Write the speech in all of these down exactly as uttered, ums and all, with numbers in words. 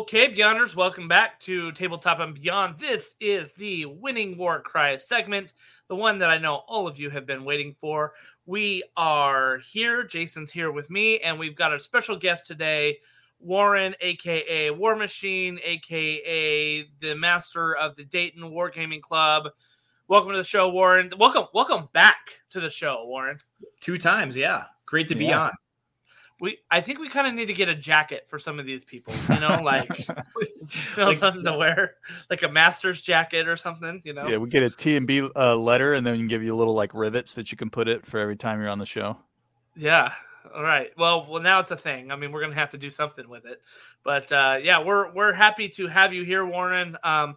Okay, Beyonders, welcome back to Tabletop and Beyond. This is the Winning War Cry segment, the one that I know all of you have been waiting for. We are here. Jason's here with me, and we've got a special guest today, Warren, a k a. War Machine, a k a the master of the Dayton Wargaming Club. Welcome to the show, Warren. Welcome welcome back to the show, Warren. Two times, yeah. Great to be yeah. on. We, I think we kind of need to get a jacket for some of these people, you know, like, you know, like something to wear, like a master's jacket or something, you know? Yeah, we get a T and B uh, letter, and then we can give you little, like, rivets that you can put it for every time you're on the show. Yeah. All right. Well, well, now it's a thing. I mean, we're going to have to do something with it. But, uh, yeah, we're we're happy to have you here, Warren. Um,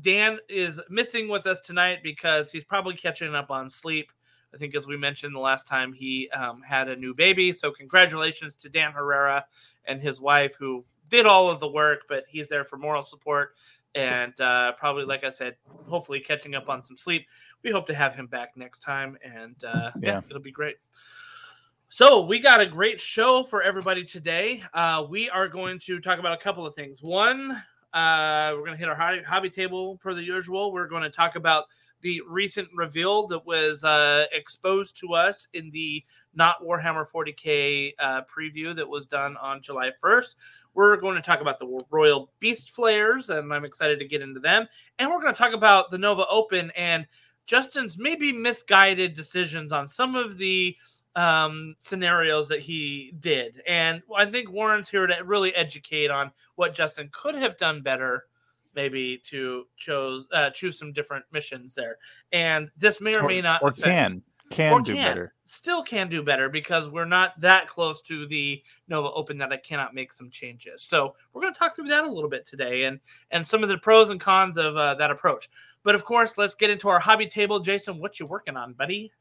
Dan is missing with us tonight because he's probably catching up on sleep. I think, as we mentioned the last time, he um, had a new baby. So congratulations to Dan Herrera and his wife, who did all of the work, but he's there for moral support and uh, probably, like I said, hopefully catching up on some sleep. We hope to have him back next time, and uh, yeah. yeah, it'll be great. So we got a great show for everybody today. Uh, we are going to talk about a couple of things. One, uh, we're going to hit our hobby table per the usual. We're going to talk about the recent reveal that was uh, exposed to us in the not Warhammer forty K uh, preview that was done on July first. We're going to talk about the Royal Beast Flayers, and I'm excited to get into them. And we're going to talk about the Nova Open and Justin's maybe misguided decisions on some of the um, scenarios that he did. And I think Warren's here to really educate on what Justin could have done better, maybe to chose, uh, choose some different missions there. And this may or may or, not... Or affect, can. Can or do can, better. Still can do better, because we're not that close to the Nova Open that I cannot make some changes. So we're going to talk through that a little bit today, and, and some of the pros and cons of uh, that approach. But of course, let's get into our hobby table. Jason, what you working on, buddy?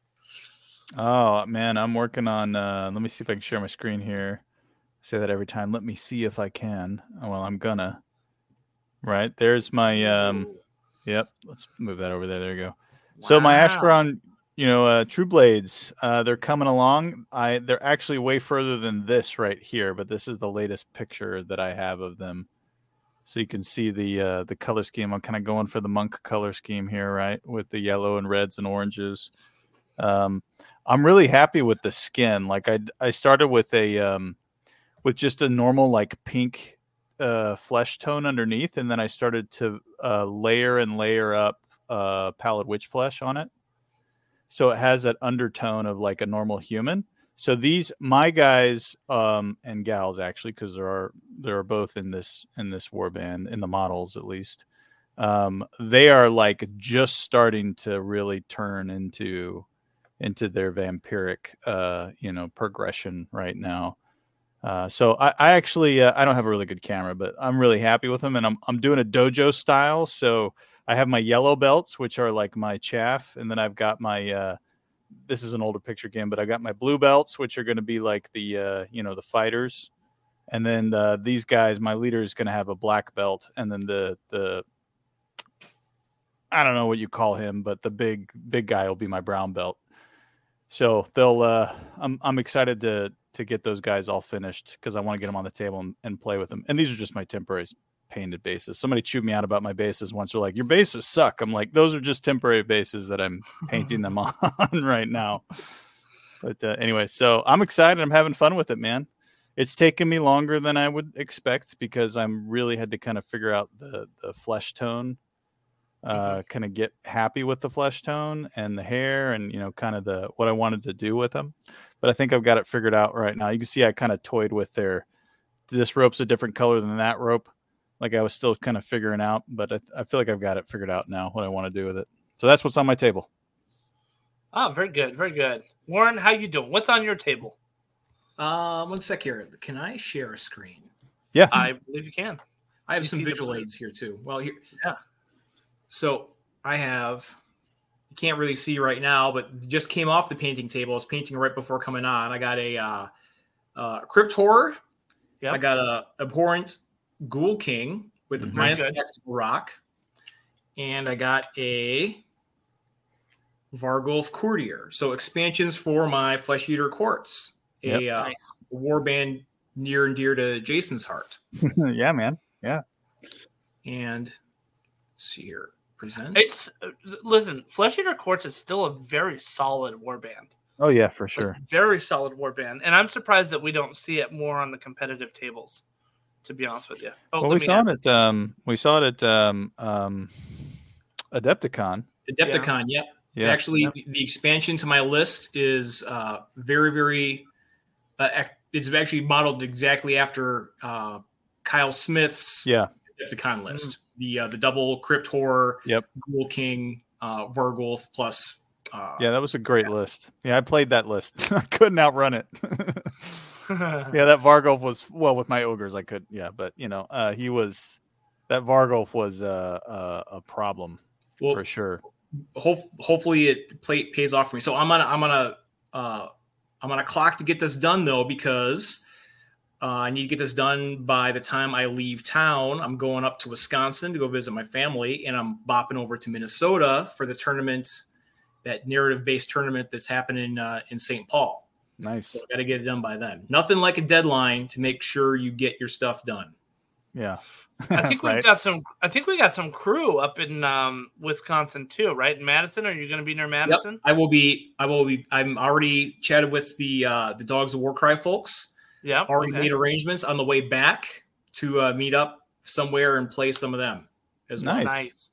Oh, man, I'm working on... Uh, let me see if I can share my screen here. I say that every time. Let me see if I can. Oh, well, I'm gonna... Right. There's my, um, yep. Let's move that over there. There you go. Wow. So my Ashbaron, you know, uh, True Blades, uh, they're coming along. I, they're actually way further than this right here, but this is the latest picture that I have of them. So you can see the, uh, the color scheme. I'm kind of going for the monk color scheme here, right? With the yellow and reds and oranges. Um, I'm really happy with the skin. Like I, I started with a, um, with just a normal, like pink, Uh, flesh tone underneath, and then I started to uh, layer and layer up uh, pallid witch flesh on it, so it has that undertone of like a normal human. So these my guys um, and gals, actually, because there are there are both in this in this warband, in the models at least. Um, they are like just starting to really turn into into their vampiric uh, you know progression right now. Uh, so I, I actually, uh, I don't have a really good camera, but I'm really happy with them. And I'm I'm doing a dojo style. So I have my yellow belts, which are like my chaff. And then I've got my, uh, this is an older picture again, but I've got my blue belts, which are going to be like the, uh, you know, the fighters. And then the, these guys, my leader is going to have a black belt. And then the, the, I don't know what you call him, but the big, big guy will be my brown belt. So they'll, uh, I'm, I'm excited to, to get those guys all finished, because I want to get them on the table and, and play with them. And these are just my temporary painted bases. Somebody chewed me out about my bases once. They're like, your bases suck. I'm like, those are just temporary bases that I'm painting them on right now. But uh, anyway, so I'm excited. I'm having fun with it, man. It's taken me longer than I would expect, because I'm really had to kind of figure out the, the flesh tone, uh, mm-hmm. kind of get happy with the flesh tone and the hair and, you know, kind of the, what I wanted to do with them. But I think I've got it figured out right now. You can see I kind of toyed with their, this rope's a different color than that rope. Like I was still kind of figuring out, but I, I feel like I've got it figured out now what I want to do with it. So that's what's on my table. Oh, very good. Very good. Warren, how you doing? What's on your table? Um, one sec here. Can I share a screen? Yeah. I believe you can. I have you some visual aids here too. Well, here. Yeah. So I have... You can't really see right now, but just came off the painting table. I was painting right before coming on. I got a uh, uh, Crypt Horror. Yep. I got a Abhorrent Ghoul King with mm-hmm. minus good. Tactical Rock. And I got a Vargolf Courtier. So expansions for my Flesh Eater Courts. A yep. uh, nice. Warband near and dear to Jason's heart. Yeah, man. Yeah. And let's see here. Presents. It's, listen, Flesh Eater Courts is still a very solid warband. Oh, yeah, for sure. A very solid warband. And I'm surprised that we don't see it more on the competitive tables, to be honest with you. Oh, well, we saw, it at, um, we saw it at um, um, Adepticon. Adepticon, yeah. yeah. yeah. Actually, yeah. the expansion to my list is uh, very, very... Uh, it's actually modeled exactly after uh, Kyle Smith's yeah. Adepticon list. Mm-hmm. The uh, the double Crypt Horror, yep. Ghoul King, uh, Vargolf, plus... Uh, yeah, that was a great yeah. list. Yeah, I played that list. I couldn't outrun it. Yeah, that Vargolf was, well, with my ogres, I could, yeah, but, you know, uh, he was, that Vargolf was uh, uh, a problem well, for sure. Ho- hopefully it play, pays off for me. So I'm on a, I'm on a, uh, I'm on a clock to get this done, though, because uh, I need to get this done by the time I leave town. I'm going up to Wisconsin to go visit my family, and I'm bopping over to Minnesota for the tournament, that narrative-based tournament that's happening uh, in Saint Paul. Nice. So got to get it done by then. Nothing like a deadline to make sure you get your stuff done. Yeah. I think we've right? got some. I think we got some crew up in um, Wisconsin too, right? In Madison. Are you going to be near Madison? Yep. I will be. I will be. I'm already chatted with the uh, the Dogs of Warcry folks. Yeah. Already okay. made arrangements on the way back to uh, meet up somewhere and play some of them as well. Nice. Nice.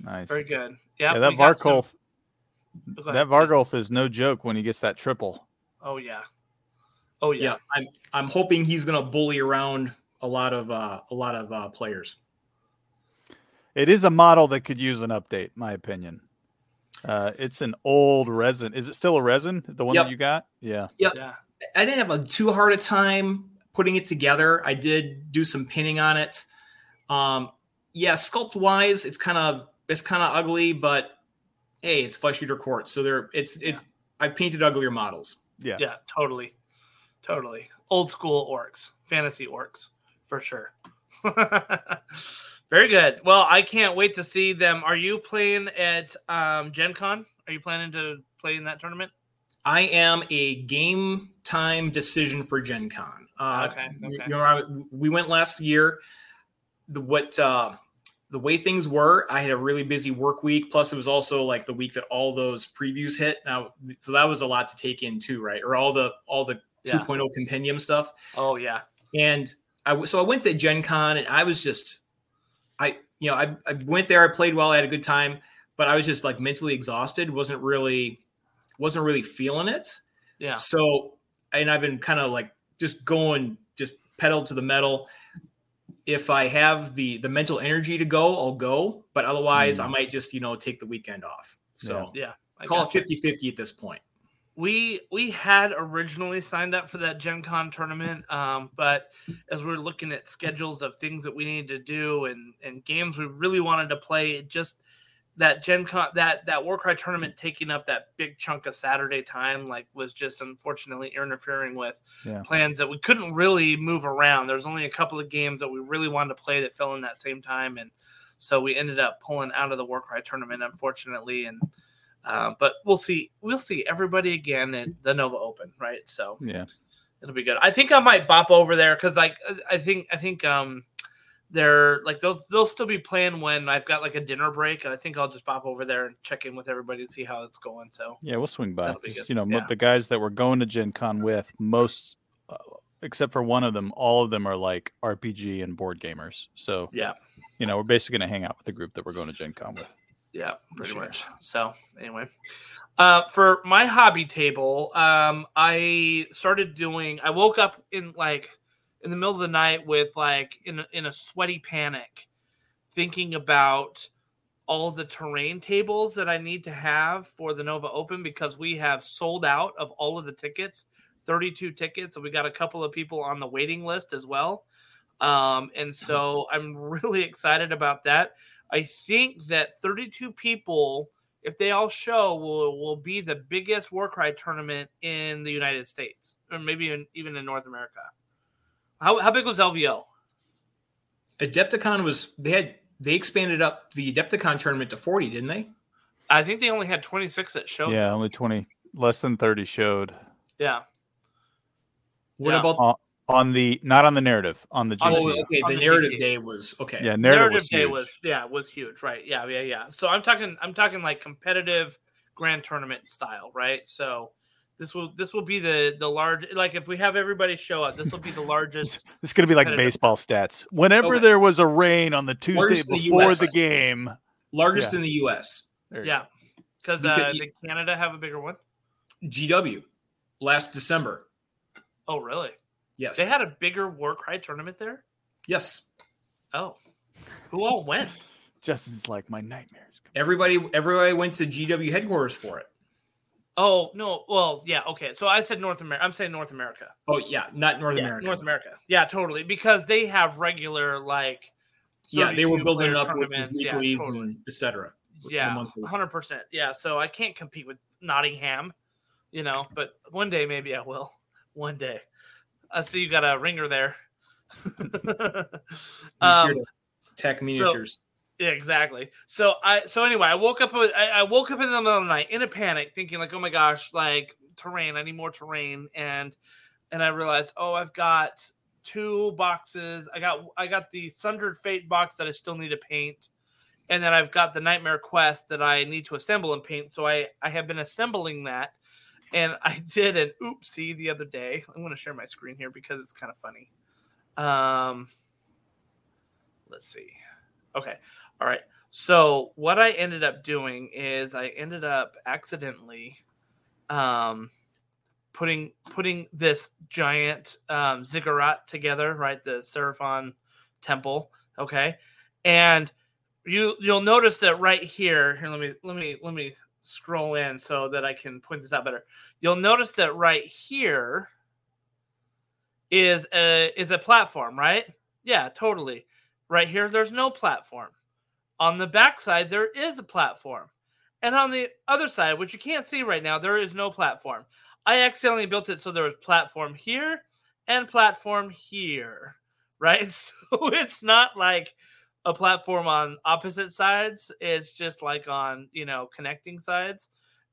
Nice. Very good. Yep, yeah. That Varkolf. That Vargolf is no joke when he gets that triple. Oh yeah, oh yeah. yeah I'm I'm hoping he's gonna bully around a lot of uh, a lot of uh, players. It is a model that could use an update, my opinion. Uh, it's an old resin. Is it still a resin? The one yep. that you got? Yeah. Yep. Yeah. I didn't have a too hard a time putting it together. I did do some pinning on it. Um, yeah, sculpt wise, it's kind of it's kind of ugly, but. Hey, it's Flesh Eater Courts, so there it's it. Yeah. I painted uglier models. Yeah, yeah, totally, totally. Old school orcs, fantasy orcs, for sure. Very good. Well, I can't wait to see them. Are you playing at um, Gen Con? Are you planning to play in that tournament? I am a game time decision for Gen Con. Uh, okay. okay. You know, I, we went last year. The what? Uh, The way things were, I had a really busy work week. Plus, it was also like the week that all those previews hit. Now, so that was a lot to take in too, right? Or all the all the yeah. two point oh compendium stuff. Oh yeah. And I so I went to Gen Con and I was just, I you know I I went there. I played well. I had a good time, but I was just like mentally exhausted. wasn't really wasn't really feeling it. Yeah. So and I've been kind of like just going just pedal to the metal. If I have the, the mental energy to go, I'll go. But otherwise, mm. I might just, you know, take the weekend off. So yeah, yeah call it fifty-fifty at this point. We we had originally signed up for that Gen Con tournament. Um, but as we were looking at schedules of things that we needed to do and, and games we really wanted to play, it just that Gen Con, that, that Warcry tournament taking up that big chunk of Saturday time, like was just unfortunately interfering with yeah. plans that we couldn't really move around. There's only a couple of games that we really wanted to play that fell in that same time. And so we ended up pulling out of the Warcry tournament, unfortunately. And, uh, but we'll see, we'll see everybody again at the Nova Open. Right. So yeah, it'll be good. I think I might bop over there. Cause like, I think, I think, um, they're like they'll they'll still be playing when I've got like a dinner break, and I think I'll just pop over there and check in with everybody and see how it's going. So yeah, we'll swing by. Just, you know, yeah. the guys that we're going to Gen Con with, most uh, except for one of them, all of them are like R P G and board gamers. So yeah, you know, we're basically going to hang out with the group that we're going to Gen Con with. Yeah, pretty sure. much. So anyway, uh, for my hobby table, um, I started doing. I woke up in like. in the middle of the night with like in a, in a sweaty panic, thinking about all the terrain tables that I need to have for the Nova Open, because we have sold out of all of the tickets, thirty-two tickets. So we got a couple of people on the waiting list as well. Um, and so I'm really excited about that. I think that thirty-two people, if they all show, will, will be the biggest Warcry tournament in the United States, or maybe even, even in North America. How how big was L V O? Adepticon was they had they expanded up the Adepticon tournament to forty, didn't they? I think they only had twenty-six that showed. Yeah, only twenty, less than thirty showed. Yeah. What yeah. about all, On the not on the narrative on the G T. Oh, okay, the, the narrative G T. Day was okay. Yeah, narrative, narrative was day huge. was yeah was huge. Right. Yeah, yeah, yeah. So I'm talking I'm talking like competitive grand tournament style, right? So this will this will be the the large like if we have everybody show up, this will be the largest. This is gonna be like baseball stats. Whenever okay. there was a rain on the Tuesday largest before the, the game, largest yeah. in the U S. There yeah, because uh, did Canada have a bigger one? G W last December. Oh, really? Yes. They had a bigger Warcry tournament there? Yes. Oh. Who all went? Justin's like, my nightmares. Everybody everybody went to G W headquarters for it. Oh, no. Well, yeah, okay. So I said North America. I'm saying North America. Oh, yeah. Not North yeah, America. North America. Yeah, totally. Because they have regular, like... Yeah, they were building it up with the weeklies yeah, totally. and et cetera. Yeah, one hundred percent. Yeah, so I can't compete with Nottingham, you know, but one day maybe I will. One day. I see you got a ringer there. um, Tech miniatures. So, yeah, exactly. So I, so anyway, I woke up. I, I woke up in the middle of the night in a panic, thinking like, "Oh my gosh, like terrain. I need more terrain." And and I realized, oh, I've got two boxes. I got I got the Sundered Fate box that I still need to paint, and then I've got the Nightmare Quest that I need to assemble and paint. So I I have been assembling that. And I did an oopsie the other day. I'm going to share my screen here because it's kind of funny. Um, let's see. Okay. All right. So what I ended up doing is I ended up accidentally um, putting putting this giant um, ziggurat together, right? The Seraphon temple. Okay. And you you'll notice that right here. Here, let me let me let me. scroll in so that I can point this out better. You'll notice that right here is a is a platform, right? Yeah, totally. Right here, there's no platform. On the back side, there is a platform. And on the other side, which you can't see right now, there is no platform. I accidentally built it so there was platform here and platform here, right? So it's not like a platform on opposite sides. It's just like on, you know, connecting sides.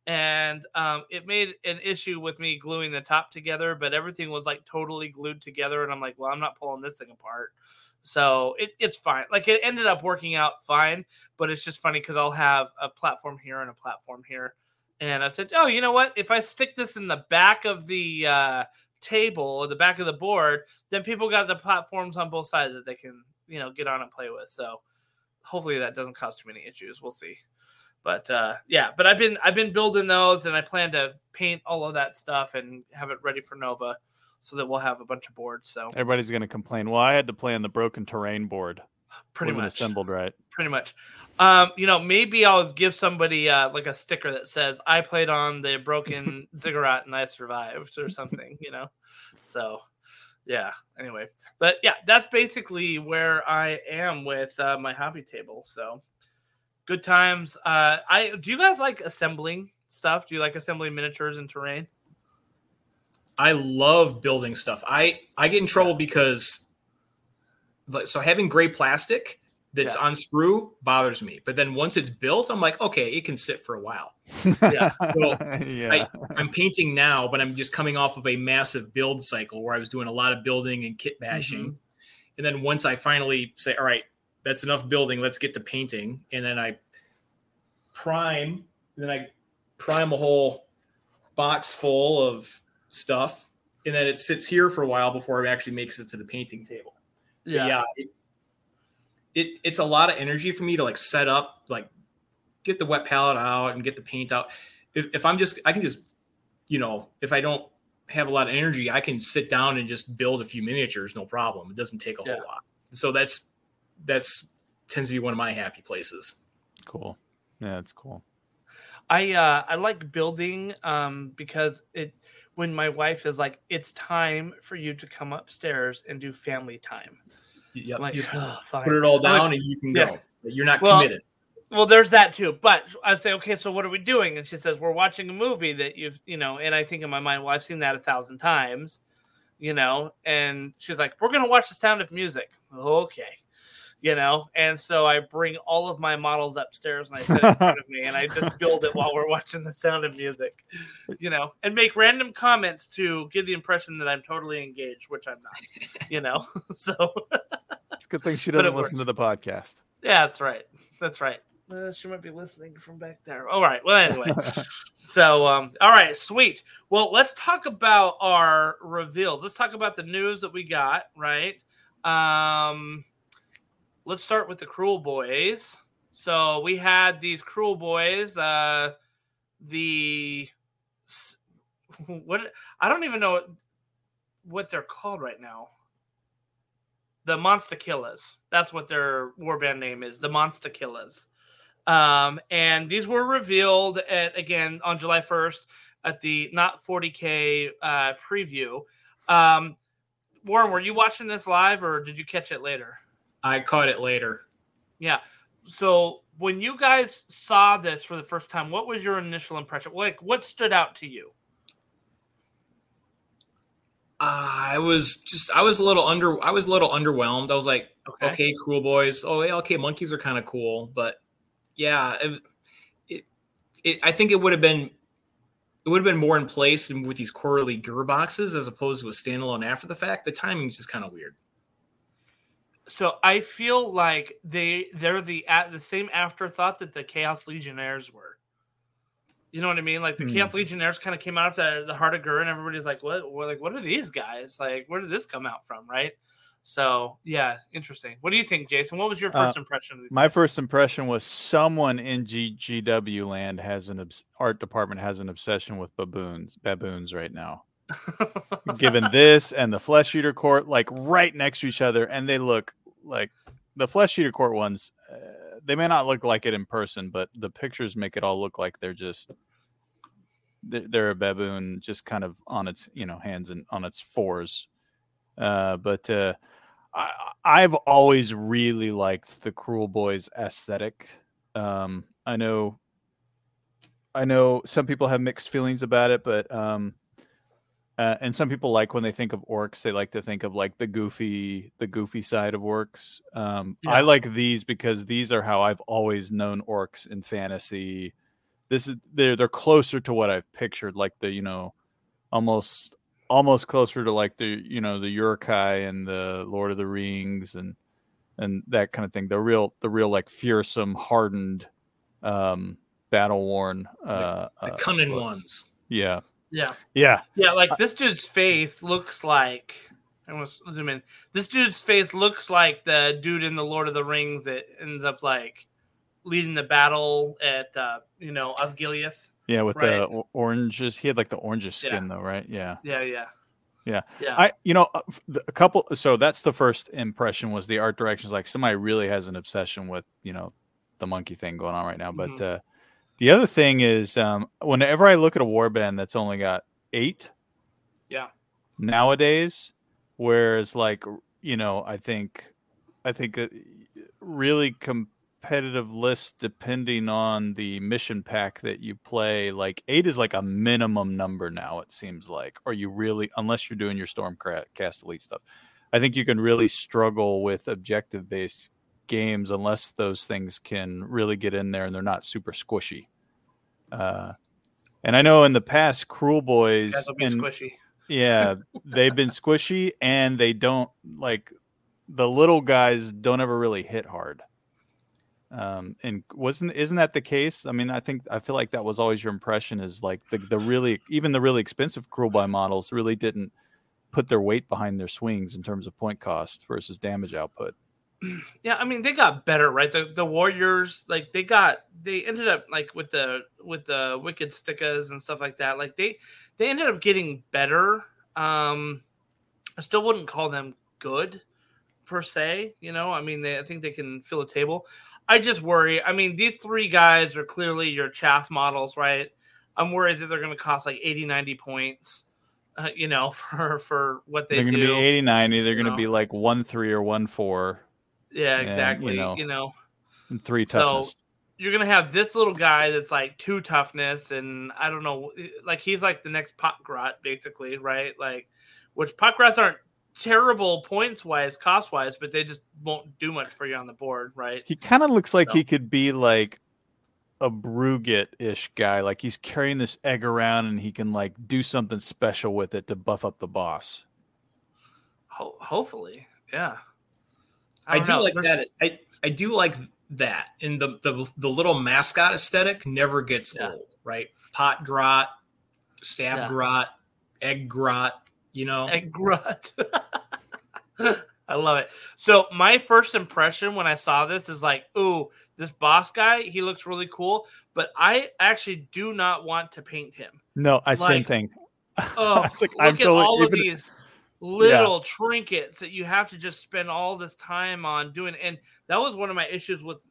And um, it made an issue with me gluing the top together, but everything was like totally glued together. And I'm like, well, I'm not pulling this thing apart. So it, it's fine. Like it ended up working out fine, but it's just funny because I'll have a platform here and a platform here. And I said, oh, you know what? If I stick this in the back of the uh, table or the back of the board, then people got the platforms on both sides that they can, you know, get on and play with. So hopefully that doesn't cause too many issues. We'll see. But uh, yeah, but I've been, I've been building those and I plan to paint all of that stuff and have it ready for Nova so that we'll have a bunch of boards. So everybody's going to complain. Well, I had to play on the broken terrain board. Pretty wasn't much assembled, right? Pretty much. Um, you know, maybe I'll give somebody uh, like a sticker that says I played on the broken ziggurat and I survived or something, you know? So yeah. Anyway, but yeah, that's basically where I am with uh, my hobby table. So good times. Uh, I do you guys like assembling stuff? Do you like assembling miniatures and terrain? I love building stuff. I, I get in trouble because so having gray plastic that's yeah. on sprue bothers me. But then once it's built, I'm like, okay, it can sit for a while. Yeah. So yeah. I, I'm painting now, but I'm just coming off of a massive build cycle where I was doing a lot of building and kit bashing. Mm-hmm. And then once I finally say, all right, that's enough building, let's get to painting. And then I prime, and then I prime a whole box full of stuff. And then it sits here for a while before it actually makes it to the painting table. Yeah. yeah it, it it's a lot of energy for me to like set up, like get the wet palette out and get the paint out. If, if I'm just, I can just, you know, if I don't have a lot of energy, I can sit down and just build a few miniatures. No problem. It doesn't take a yeah. whole lot. So that's, that's tends to be one of my happy places. Cool. Yeah, that's cool. I, uh, I like building um, because it, when my wife is like, it's time for you to come upstairs and do family time. Yep. Like, you oh, put it all down like, and you can yeah. go. You're not well, committed. Well, there's that too. But I say, okay, so what are we doing? And she says, we're watching a movie that you've, you know, and I think in my mind, well, I've seen that a thousand times, you know, and she's like, we're going to watch The Sound of Music. Okay. you know? And so I bring all of my models upstairs and I sit in front of me and I just build it while we're watching The Sound of Music, you know, and make random comments to give the impression that I'm totally engaged, which I'm not, you know? So it's a good thing she doesn't listen works. to the podcast. Yeah, that's right. That's right. Uh, she might be listening from back there. All right. Well, anyway. so, um, all right. Sweet. Well, let's talk about our reveals. Let's talk about the news that we got, right? Um, let's start with the Cruel Boys. So we had these Cruel Boys. Uh, the what? I don't even know what they're called right now. The Monster Killers. That's what their warband name is. The Monster Killers. Um, and these were revealed at, again, on July first at the Not forty K uh, preview. Um, Warren, were you watching this live or did you catch it later? I caught it later. Yeah. So when you guys saw this for the first time, what was your initial impression? Like, what stood out to you? Uh, I was just, I was a little under, I was a little underwhelmed. I was like, okay, okay Cruel Boys. Oh, yeah, okay, monkeys are kind of cool, but. Yeah, it, it, it, I think it would have been it would have been more in place with these quarterly gear boxes as opposed to a standalone after the fact. The timing is just kind of weird. So I feel like they they're the the same afterthought that the Chaos Legionnaires were. You know what I mean? Like the mm. Chaos Legionnaires kind of came out of the, the Heart of Gur, and everybody's like, "What? We're like, what are these guys? Like, where did this come out from?" Right? So, yeah, interesting. What do you think, Jason? What was your first uh, impression? Of these my things? First impression was someone in G W land has an obs- art department has an obsession with baboons, baboons right now. Given this and the Flesh Eater Court, like right next to each other. And they look like the Flesh Eater Court ones. Uh, they may not look like it in person, but the pictures make it all look like they're just they're a baboon just kind of on its, you know, hands and on its fours. Uh, but, uh, I, I've always really liked the Cruel Boys aesthetic. Um, I know, I know some people have mixed feelings about it, but, um, uh, and some people like when they think of orcs, they like to think of like the goofy, the goofy side of orcs. Um, yeah. I like these because these are how I've always known orcs in fantasy. This is, they're, they're closer to what I've pictured, like the, you know, almost, almost closer to like the, you know, the Uruk-hai and the Lord of the Rings and, and that kind of thing. The real, the real like fearsome, hardened, um, battle worn, uh, the cunning uh, ones. Yeah. Yeah. Yeah. Yeah. Like this dude's face looks like, I almost zoom in. This dude's face looks like the dude in the Lord of the Rings that ends up like leading the battle at, uh, you know, Osgiliath. Yeah, with right. the oranges. He had like the orangish skin, yeah. though, right? Yeah. Yeah, yeah. Yeah. Yeah. I, you know, a couple. So that's the first impression was the art direction. Like somebody really has an obsession with, you know, the monkey thing going on right now. But mm-hmm. uh, the other thing is um, whenever I look at a warband that's only got eight. Yeah. Nowadays, whereas like, you know, I think, I think really compared. Competitive list depending on the mission pack that you play, like eight is like a minimum number now, it seems like, or you really, unless you're doing your Stormcast Elite stuff, I think you can really struggle with objective based games unless those things can really get in there and they're not super squishy. Uh, and I know in the past Cruel Boys will be and, squishy. Yeah, they've been squishy and they don't like the little guys don't ever really hit hard. Um, and wasn't, isn't that the case? I mean, I think, I feel like that was always your impression is like the, the really, even the really expensive Cruel Boy models really didn't put their weight behind their swings in terms of point cost versus damage output. Yeah. I mean, they got better, right? The, the warriors, like they got, they ended up like with the, with the wicked stickas and stuff like that. Like they, they ended up getting better. Um, I still wouldn't call them good per se, you know, I mean, they, I think they can fill a table. I just worry. I mean, these three guys are clearly your chaff models, right? I'm worried that they're going to cost like eighty, ninety points, uh, you know, for, for what they they're gonna do. They're going to be eighty, ninety. They're going to be like one three or one four. Yeah, exactly. And, you know, you know. And three toughness. So you're going to have this little guy that's like two toughness and I don't know, like he's like the next Pot Grot basically, right? Like, which Pot Grots aren't terrible points wise, cost wise, but they just won't do much for you on the board, right? He kind of looks like so. he could be like a Brugit ish guy. Like he's carrying this egg around and he can like do something special with it to buff up the boss. Ho- hopefully, yeah. I, I do know. like There's... that. I I do like that. And the the the little mascot aesthetic never gets yeah. old, right? Pot grot, stab yeah. grot, egg grot. You know, egg grot. I love it. So my first impression when I saw this is like, ooh, this boss guy, he looks really cool, but I actually do not want to paint him. No, I like, same thing. Oh, like, look I'm at totally, all even... of these little yeah. trinkets that you have to just spend all this time on doing. And that was one of my issues with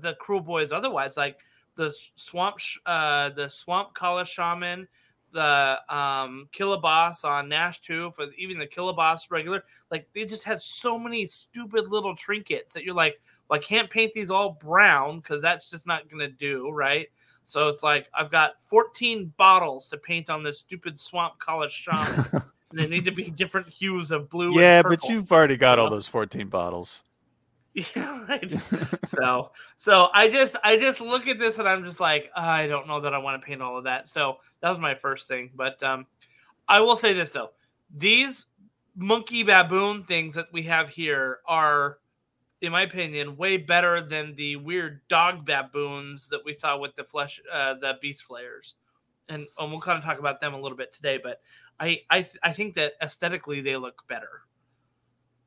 the Cruel Boys. Otherwise, like the swamp, uh, the swamp collar shaman, the um, killer boss on Nash two, for even the killer boss regular, like they just had so many stupid little trinkets that you're like, well, I can't paint these all brown because that's just not going to do, right? So it's like, I've got fourteen bottles to paint on this stupid swamp collar shaman. They need to be different hues of blue. Yeah, and purple, but you've already got you know? all those fourteen bottles. Yeah, right. so, so I just, I just look at this and I'm just like, oh, I don't know that I want to paint all of that. So that was my first thing. But um, I will say this though: these monkey baboon things that we have here are, in my opinion, way better than the weird dog baboons that we saw with the flesh, uh, the Beast Flayers, and, and we'll kind of talk about them a little bit today, but. I I, th- I think that aesthetically they look better.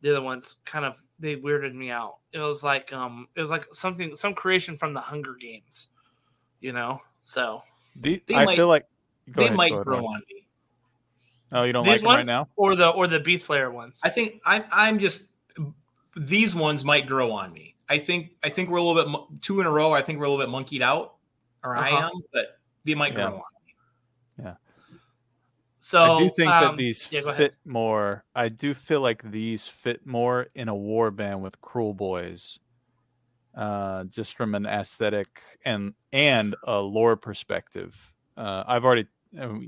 The other ones kind of they weirded me out. It was like um it was like something some creation from the Hunger Games, you know. So the, they I might, feel like go they ahead, might grow on me. Oh, you don't these like ones, them right now, or the or the Beast Flayer ones. I think I'm I'm just these ones might grow on me. I think I think we're a little bit mo- two in a row. I think we're a little bit monkeyed out, or uh-huh. I am, but they might grow yeah. on me. Yeah. So I do think um, that these yeah, fit more. I do feel like these fit more in a warband with Cruel Boys, uh, just from an aesthetic and and a lore perspective. Uh, I've already,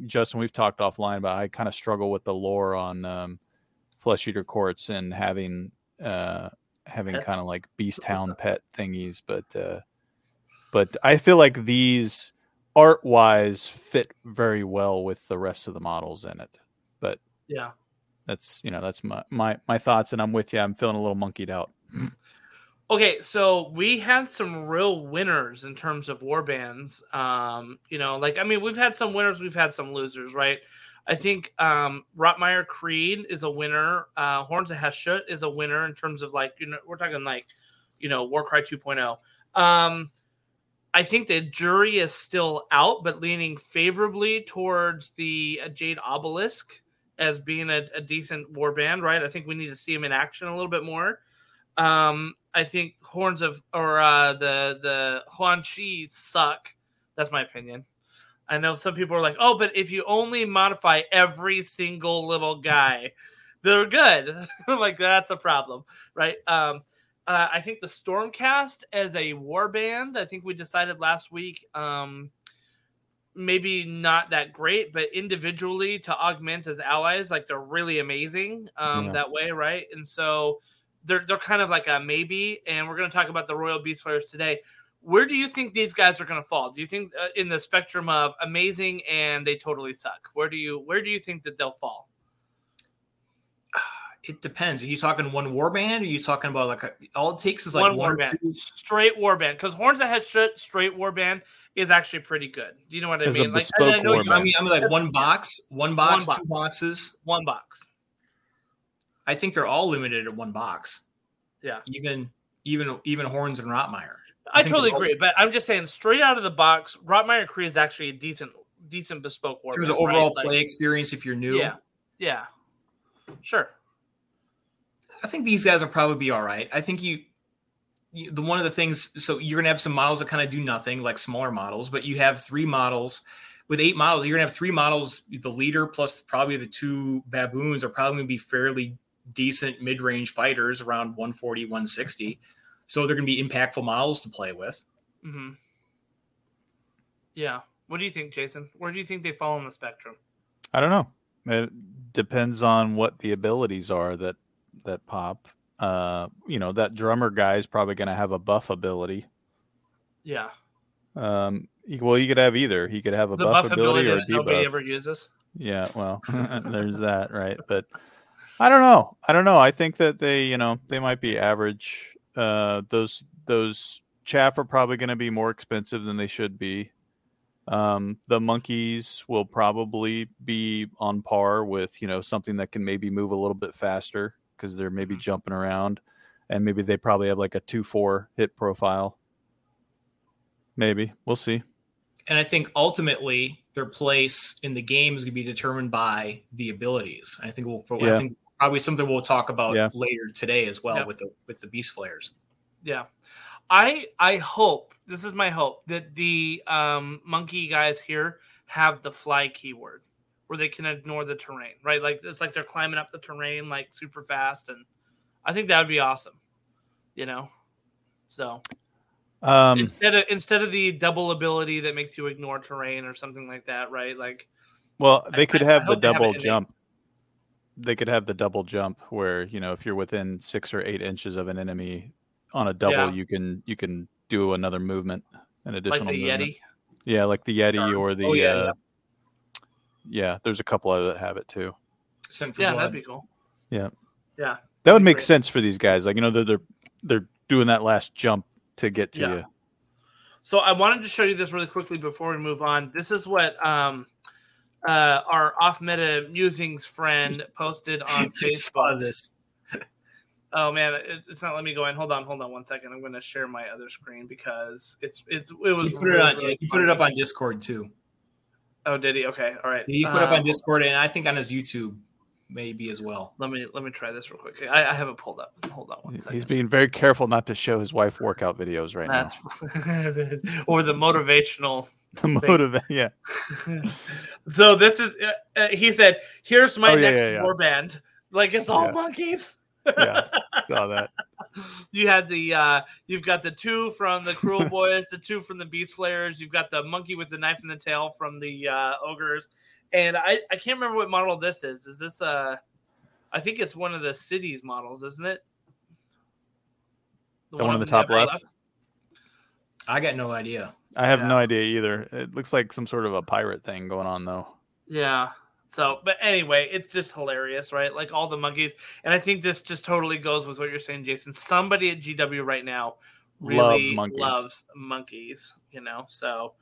Justin, we've talked offline, but I kind of struggle with the lore on um, Flesh Eater Courts and having uh, having kind of like Beast Hound pet thingies. But uh, but I feel like these. Art wise, fit very well with the rest of the models in it, but yeah, that's you know that's my my my thoughts, and I'm with you. I'm feeling a little monkeyed out. Okay, so we had some real winners in terms of warbands. Um, you know, like I mean, we've had some winners, we've had some losers, right? I think um, Rotmire Creed is a winner. Uh, Horns of Heshut is a winner in terms of like you know we're talking like you know Warcry two point oh. Um, I think the jury is still out, but leaning favorably towards the Jade Obelisk as being a, a decent warband, right? I think we need to see him in action a little bit more. Um, I think Horns of or uh, the the Huanqi suck. That's my opinion. I know some people are like, oh, but if you only modify every single little guy, they're good. Like that's a problem, right? Um, Uh, I think the Stormcast as a warband, I think we decided last week, um, maybe not that great, but individually to augment as allies, like they're really amazing um, yeah. that way, right? And so they're they're kind of like a maybe, and we're going to talk about the Royal Beast Flayers today. Where do you think these guys are going to fall? Do you think uh, in the spectrum of amazing and they totally suck? Where do you where do you think that they'll fall? It depends. Are you talking one warband? Are you talking about like a, all it takes is like one, one warband, two... straight warband? Because Horns of Heshut straight warband is actually pretty good. Do you know what I as mean? Like I, I know you, I mean, I mean like one box, one box, one box, two boxes, one box. I think they're all limited at one box. Yeah, even even even Horns and Rotmire. I, I totally agree, all... but I'm just saying straight out of the box, Rotmire Kree is actually a decent decent bespoke warband. In terms of overall right? play like, experience, if you're new, yeah, yeah, sure. I think these guys will probably be all right. I think you, you the one of the things, so you're going to have some models that kind of do nothing, like smaller models, but you have three models with eight models. You're going to have three models. The leader plus probably the two baboons are probably going to be fairly decent mid-range fighters around one forty, one sixty. So they're going to be impactful models to play with. Mm-hmm. Yeah. What do you think, Jason? Where do you think they fall on the spectrum? I don't know. depends on what the abilities are that that pop. Uh, you know, that drummer guy is probably going to have a buff ability. Yeah. Um. Well, you could have either. He could have a buff, buff ability, ability or a debuff. Nobody ever uses. Yeah. Well, there's that, right? But I don't know. I don't know. I think that they, you know, they might be average. Uh, those those chaff are probably going to be more expensive than they should be. Um, the monkeys will probably be on par with, you know, something that can maybe move a little bit faster because they're maybe mm-hmm. jumping around, and maybe they probably have like a two four hit profile. Maybe. We'll see. And I think ultimately their place in the game is going to be determined by the abilities. I think we'll probably, yeah. I think probably something we'll talk about yeah. later today as well yeah. with the with the Beast Flayers. Yeah. I I hope, this is my hope, that the um, monkey guys here have the fly keyword where they can ignore the terrain, right? Like it's like they're climbing up the terrain like super fast, and I think that would be awesome, you know? So... Um, instead of instead of the double ability that makes you ignore terrain or something like that, right? Like, well, they I, could have I, the I double have jump. They could have the double jump where, you know, if you're within six or eight inches of an enemy on a double, yeah. you can you can do another movement, an additional like the movement. Yeti. Yeah, like the Yeti Sorry. or the oh, yeah, uh, yeah. yeah. There's a couple other that have it too. Yeah, blood. That'd be cool. Yeah, yeah, that would make great. sense for these guys. Like, you know, they're they're they're doing that last jump to get to yeah. you. So I wanted to show you this really quickly before we move on. This is what um, uh, our off-meta musings friend posted on Facebook. I saw this. Oh, man, it, it's not letting me go in. Hold on, hold on one second. I'm going to share my other screen because it's it's it was. You put, really, it, on, really you put it up on Discord, too. Oh, did he? Okay, all right. He put um, up on Discord, and I think on his YouTube maybe as well. Let me let me try this real quick. I, I have it pulled up. Hold on one second. He's being very careful not to show his wife workout videos right That's, now. Or the motivational. The motiva- yeah. So this is, uh, he said, here's my oh, yeah, next yeah, yeah. war band. Like it's all yeah. monkeys. Yeah, saw that. You had the, uh, you've got the two from the Cruel Boys, the two from the Beast Flayers. You've got the monkey with the knife in the tail from the uh, Ogres. And I, I can't remember what model this is. Is this uh I think it's one of the cities models, isn't it? The, the one on the top left? left? I got no idea. I have yeah. no idea either. It looks like some sort of a pirate thing going on though. Yeah. So, but anyway, it's just hilarious, right? Like all the monkeys. And I think this just totally goes with what you're saying, Jason. Somebody at G W right now really loves monkeys, loves monkeys you know? So...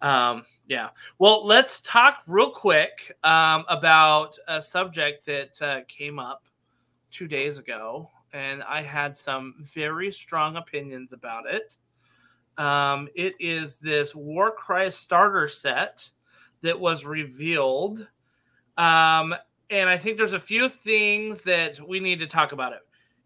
Um, yeah. Well, let's talk real quick um, about a subject that uh, came up two days ago, and I had some very strong opinions about it. Um, it is this Warcry starter set that was revealed, um, and I think there's a few things that we need to talk about it.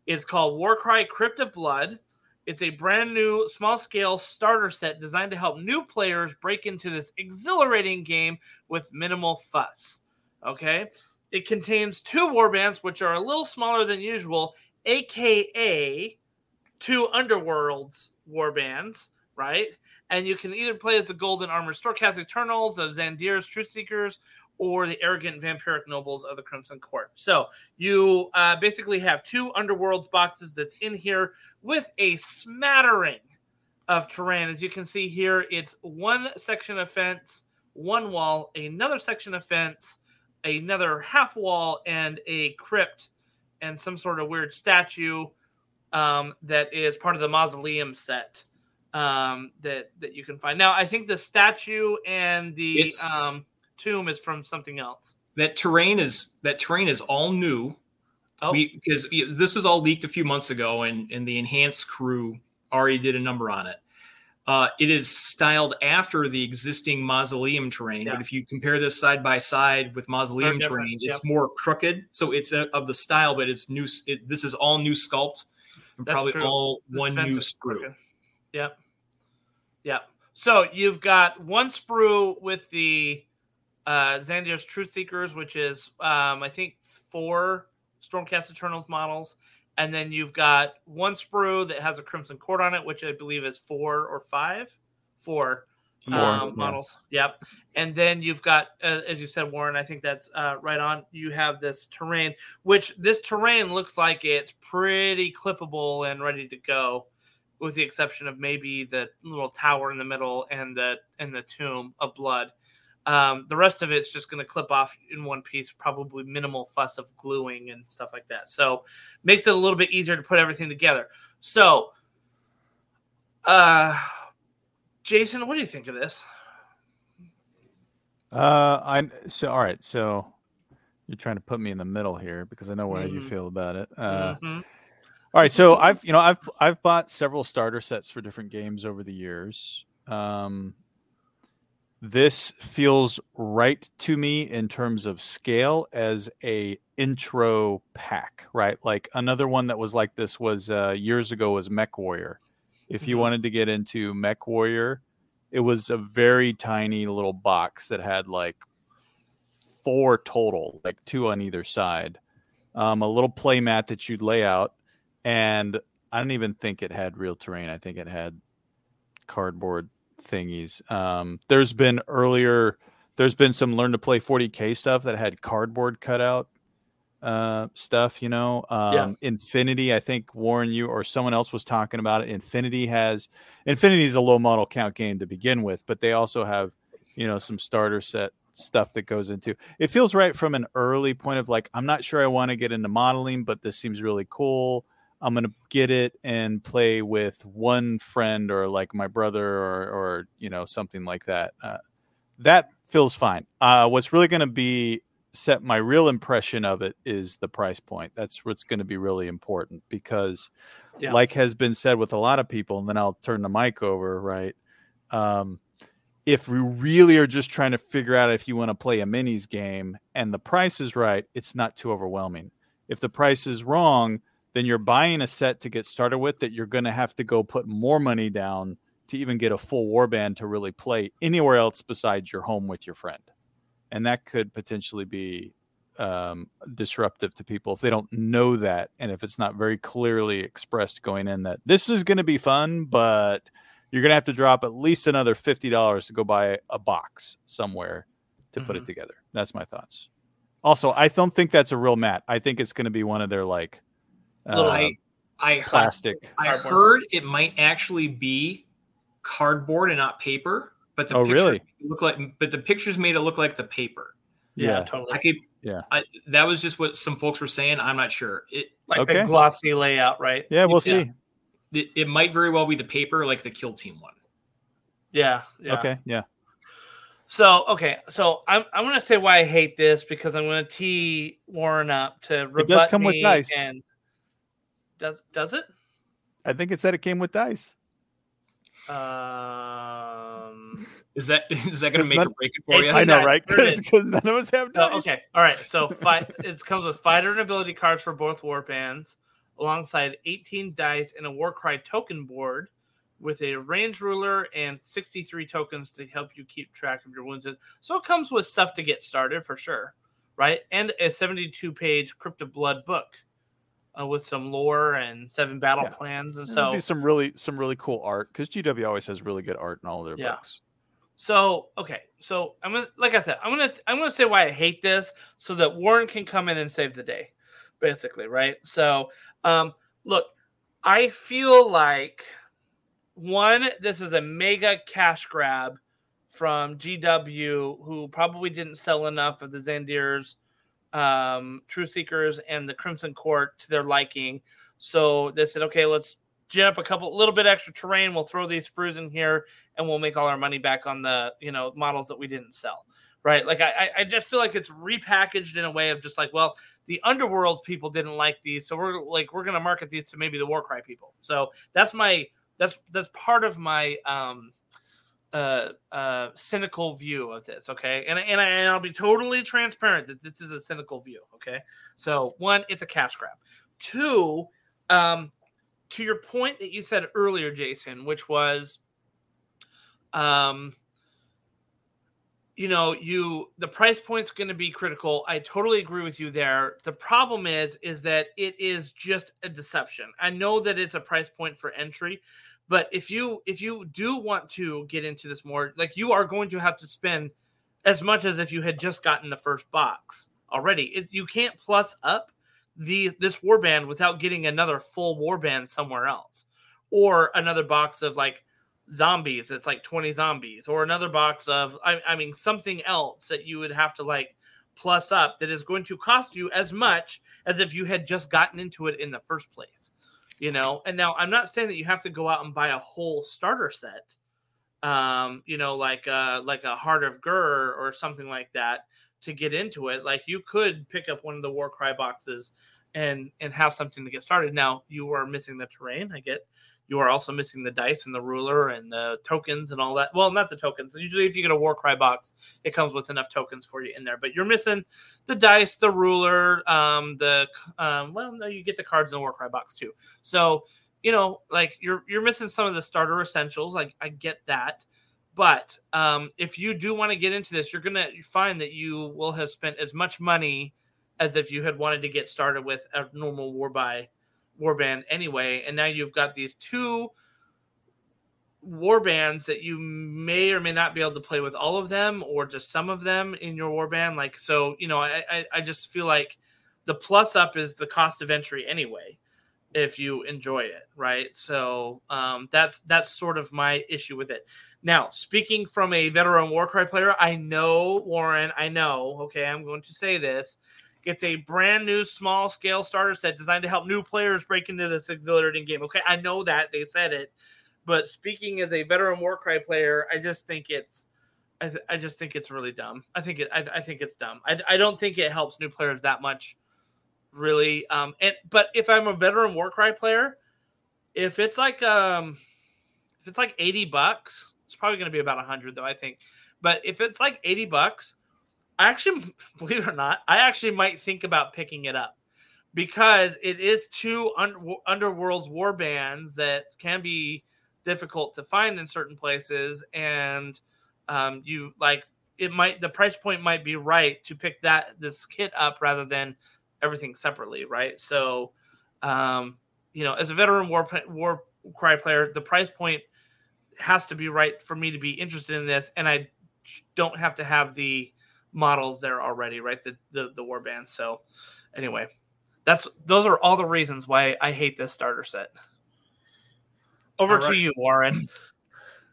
It's called Warcry Crypt of Blood. It's a brand new small-scale starter set designed to help new players break into this exhilarating game with minimal fuss, okay? It contains two warbands, which are a little smaller than usual, a k a two Underworlds warbands, right? And you can either play as the Golden Armored Stormcast Eternals of Xandir's Truthseekers or the arrogant vampiric nobles of the Crimson Court. So you uh, basically have two Underworlds boxes that's in here with a smattering of terrain. As you can see here, it's one section of fence, one wall, another section of fence, another half wall, and a crypt, and some sort of weird statue um, that is part of the mausoleum set um, that, that you can find. Now, I think the statue and the... It's- um tomb is from something else. That terrain is that terrain is all new. Oh, because this was all leaked a few months ago, and, and the enhanced crew already did a number on it. Uh, it is styled after the existing mausoleum terrain, yeah. but if you compare this side by side with mausoleum terrain, it's yep. more crooked. So it's a, of the style, but it's new. It, this is all new sculpt, and That's probably true. all this one new sprue. Okay. Yep, yep. So you've got one sprue with the Uh, Xandir's Truthseekers, which is, um, I think, four Stormcast Eternals models. And then you've got one sprue that has a Crimson Court on it, which I believe is four or five. Four. um, models. Yep. And then you've got, uh, as you said, Warren, I think that's uh, right on. You have this terrain, which this terrain looks like it's pretty clippable and ready to go, with the exception of maybe the little tower in the middle and the and the tomb of blood. Um, the rest of it's just going to clip off in one piece, probably minimal fuss of gluing and stuff like that. So makes it a little bit easier to put everything together. So, uh, Jason, what do you think of this? Uh, I'm so, all right. So you're trying to put me in the middle here because I know where mm-hmm. you feel about it. Uh, mm-hmm. All right. So I've, you know, I've, I've bought several starter sets for different games over the years. Um, This feels right to me in terms of scale as a intro pack, right? Like another one that was like this was uh, years ago was Mech Warrior. If you mm-hmm. wanted to get into Mech Warrior, it was a very tiny little box that had like four total, like two on either side, um, a little play mat that you'd lay out. And I don't even think it had real terrain. I think it had cardboard thingies. Um, there's been earlier, there's been some learn to play forty K stuff that had cardboard cutout uh, stuff, you know. Um, yeah. Infinity, I think Warren, you or someone else was talking about it. Infinity has, Infinity is a low model count game to begin with, but they also have, you know, some starter set stuff that goes into it. Feels right from an early point of like, I'm not sure I want to get into modeling, but this seems really cool. I'm going to get it and play with one friend or like my brother or, or you know, something like that. Uh, that feels fine. Uh, what's really going to be set my real impression of it is the price point. That's what's going to be really important because yeah. like has been said with a lot of people, and then I'll turn the mic over, right? Um, if we really are just trying to figure out if you want to play a minis game and the price is right, it's not too overwhelming. If the price is wrong, then you're buying a set to get started with that you're going to have to go put more money down to even get a full warband to really play anywhere else besides your home with your friend. And that could potentially be um, disruptive to people if they don't know that. And if it's not very clearly expressed going in that this is going to be fun, but you're going to have to drop at least another fifty dollars to go buy a box somewhere to mm-hmm. put it together. That's my thoughts. Also, I don't think that's a real mat. I think it's going to be one of their like, Uh, I, I heard, plastic. I heard it might actually be cardboard and not paper, but the oh, pictures really? look like. But the pictures made it look like the paper. Yeah, yeah totally. I could, yeah, I, that was just what some folks were saying. I'm not sure. It like okay. the glossy layout, right? Yeah, we'll it's, see. It, it might very well be the paper, like the Kill Team one. Yeah. yeah. Okay. Yeah. So okay, so I'm I'm gonna say why I hate this because I'm gonna tee Warren up to rebut. It does come with dice. And, Does does it? I think it said it came with dice. Um, is that is that going to make none, or break it for you? I know, dice. right? Because none of us have dice. Oh, okay, all right. So fight. It comes with fighter and ability cards for both warbands, alongside eighteen dice and a Warcry token board, with a range ruler and sixty-three tokens to help you keep track of your wounds. So it comes with stuff to get started for sure, right? And a seventy-two page Crypt of Blood book. Uh, with some lore and seven battle yeah. plans, and so some really some really cool art because G W always has really good art in all their yeah. books. So okay, so I'm gonna like I said, I'm gonna I'm gonna say why I hate this so that Warren can come in and save the day, basically, right? So um, look, I feel like one, this is a mega cash grab from G W, who probably didn't sell enough of the Zandir's um True Seekers and the Crimson Court to their liking, so they said, okay, let's gin up a couple little bit extra terrain, we'll throw these sprues in here and we'll make all our money back on the, you know, models that we didn't sell, right? Like i i just feel like it's repackaged in a way of just like, well, the Underworld's people didn't like these, so we're like we're gonna market these to maybe the Warcry people. So that's my that's that's part of my um Uh, uh, cynical view of this, okay? And and, I, and I'll be totally transparent that this is a cynical view, okay? So, one, it's a cash grab. Two, um, to your point that you said earlier, Jason, which was, um, you know, you the price point's going to be critical. I totally agree with you there. The problem is, is that it is just a deception. I know that it's a price point for entry, But if you if you do want to get into this more, like, you are going to have to spend as much as if you had just gotten the first box already. It, you can't plus up the this warband without getting another full warband somewhere else, or another box of like zombies. It's like twenty zombies, or another box of I, I mean something else that you would have to like plus up that is going to cost you as much as if you had just gotten into it in the first place. You know, and now I'm not saying that you have to go out and buy a whole starter set, um, you know, like uh, like a Heart of Gur or something like that to get into it. Like, you could pick up one of the Warcry boxes and and have something to get started. Now, you are missing the terrain. I get you are also missing the dice and the ruler and the tokens and all that. Well, not the tokens. Usually if you get a Warcry box, it comes with enough tokens for you in there. But you're missing the dice, the ruler, um, the um, well, no, you get the cards in the Warcry box too. So, you know, like, you're you're missing some of the starter essentials. Like, I get that. But um, if you do want to get into this, you're going to find that you will have spent as much money as if you had wanted to get started with a normal war buy warband anyway, and now you've got these two warbands that you may or may not be able to play with all of them or just some of them in your warband. Like, so, you know, I, I I just feel like the plus up is the cost of entry anyway, if you enjoy it, right? So um, that's that's sort of my issue with it. Now, speaking from a veteran Warcry player, I know, Warren, I know, okay, I'm going to say this. It's a brand new small scale starter set designed to help new players break into this exhilarating game. Okay, I know that they said it, but speaking as a veteran Warcry player, I just think it's, I, th- I just think it's really dumb. I think it, I, th- I think it's dumb. I, I don't think it helps new players that much, really. Um, and but if I'm a veteran Warcry player, if it's like um, if it's like eighty bucks, it's probably going to be about a hundred though, I think. But if it's like eighty bucks. I actually, believe it or not, I actually might think about picking it up because it is two un- Underworld's warbands that can be difficult to find in certain places. And um, you like it might the price point might be right to pick that this kit up rather than everything separately. Right. So, um, you know, as a veteran war, war cry player, the price point has to be right for me to be interested in this. And I don't have to have the models there already, right? The, the the war band. So anyway, that's those are all the reasons why I hate this starter set. Over right. to you, Warren.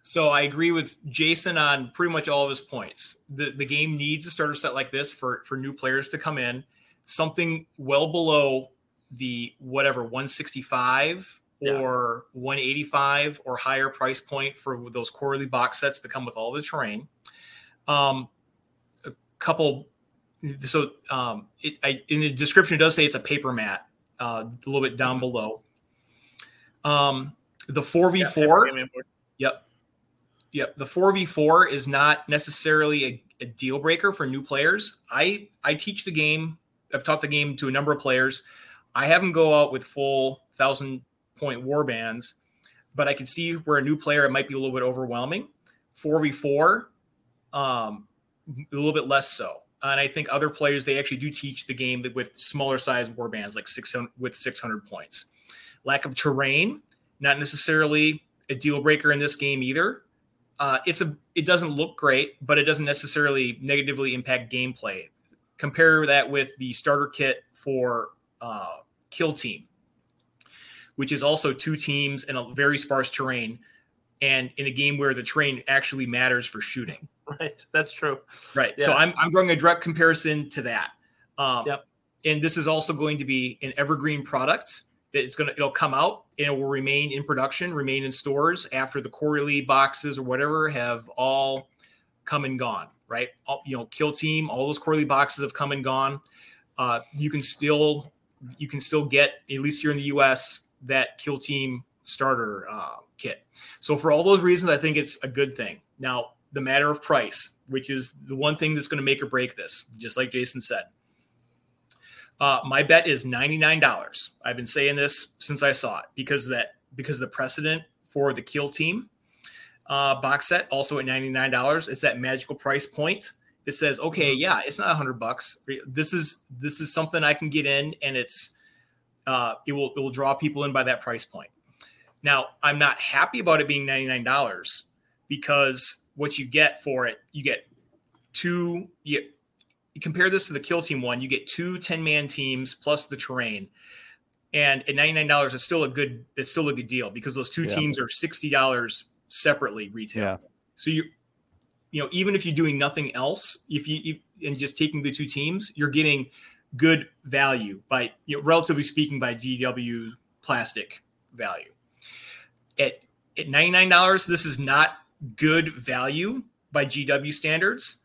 So I agree with Jason on pretty much all of his points. The the game needs a starter set like this for, for new players to come in. Something well below the whatever one sixty-five yeah. or one eighty-five or higher price point for those quarterly box sets that come with all the terrain. Um Couple, so um, it, I, in the description it does say it's a paper mat, uh, a little bit down mm-hmm. below. Um, the four v four, yeah, yep, yep. The four v four is not necessarily a, a deal breaker for new players. I I teach the game. I've taught the game to a number of players. I have them go out with full thousand point war bands, but I can see where a new player it might be a little bit overwhelming. four v four. Um, a little bit less so. And I think other players, they actually do teach the game with smaller size warbands, like six hundred with six hundred points. Lack of terrain, not necessarily a deal breaker in this game either. Uh, it's a, it doesn't look great, but it doesn't necessarily negatively impact gameplay. Compare that with the starter kit for uh, Kill Team, which is also two teams and a very sparse terrain. And in a game where the terrain actually matters for shooting. Right. That's true. Right. Yeah. So I'm I'm drawing a direct comparison to that. Um, yep. And this is also going to be an evergreen product that it's going to, it'll come out and it will remain in production, remain in stores after the quarterly boxes or whatever have all come and gone. Right. All, you know, Kill Team, all those quarterly boxes have come and gone. Uh, you can still, you can still get, at least here in the U S, that Kill Team starter uh, kit. So for all those reasons, I think it's a good thing. Now, the matter of price, which is the one thing that's going to make or break this, just like Jason said. Uh, my bet is ninety-nine dollars. I've been saying this since I saw it because of that because of the precedent for the Kill Team uh, box set, also at ninety-nine dollars. It's that magical price point that says, okay, yeah, it's not a hundred bucks. This is this is something I can get in, and it's uh, it will it will draw people in by that price point. Now, I'm not happy about it being ninety-nine dollars because what you get for it, you get two, you, you compare this to the Kill Team one, you get two ten-man teams plus the terrain. And at ninety-nine dollars, it's still a good, it's still a good deal because those two yeah. teams are sixty dollars separately retail. Yeah. So you, you know, even if you're doing nothing else, if you, you and just taking the two teams, you're getting good value by, you know, relatively speaking, by G W plastic value. At at ninety-nine dollars, this is not good value by G W standards,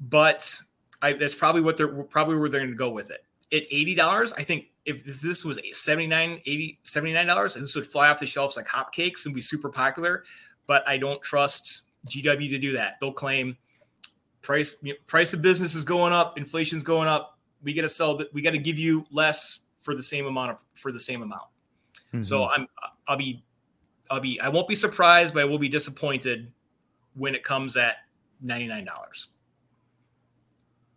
but I, that's probably what they're probably where they're going to go with it. At eighty dollars, I think if, if this was seventy-nine dollars, this would fly off the shelves like hotcakes and be super popular. But I don't trust G W to do that. They'll claim price you know, price of business is going up, inflation's going up. We got to sell that. We got to give you less for the same amount of, for the same amount. Mm-hmm. So I'm I'll be. I'll be, I won't be surprised, but I will be disappointed when it comes at ninety-nine dollars.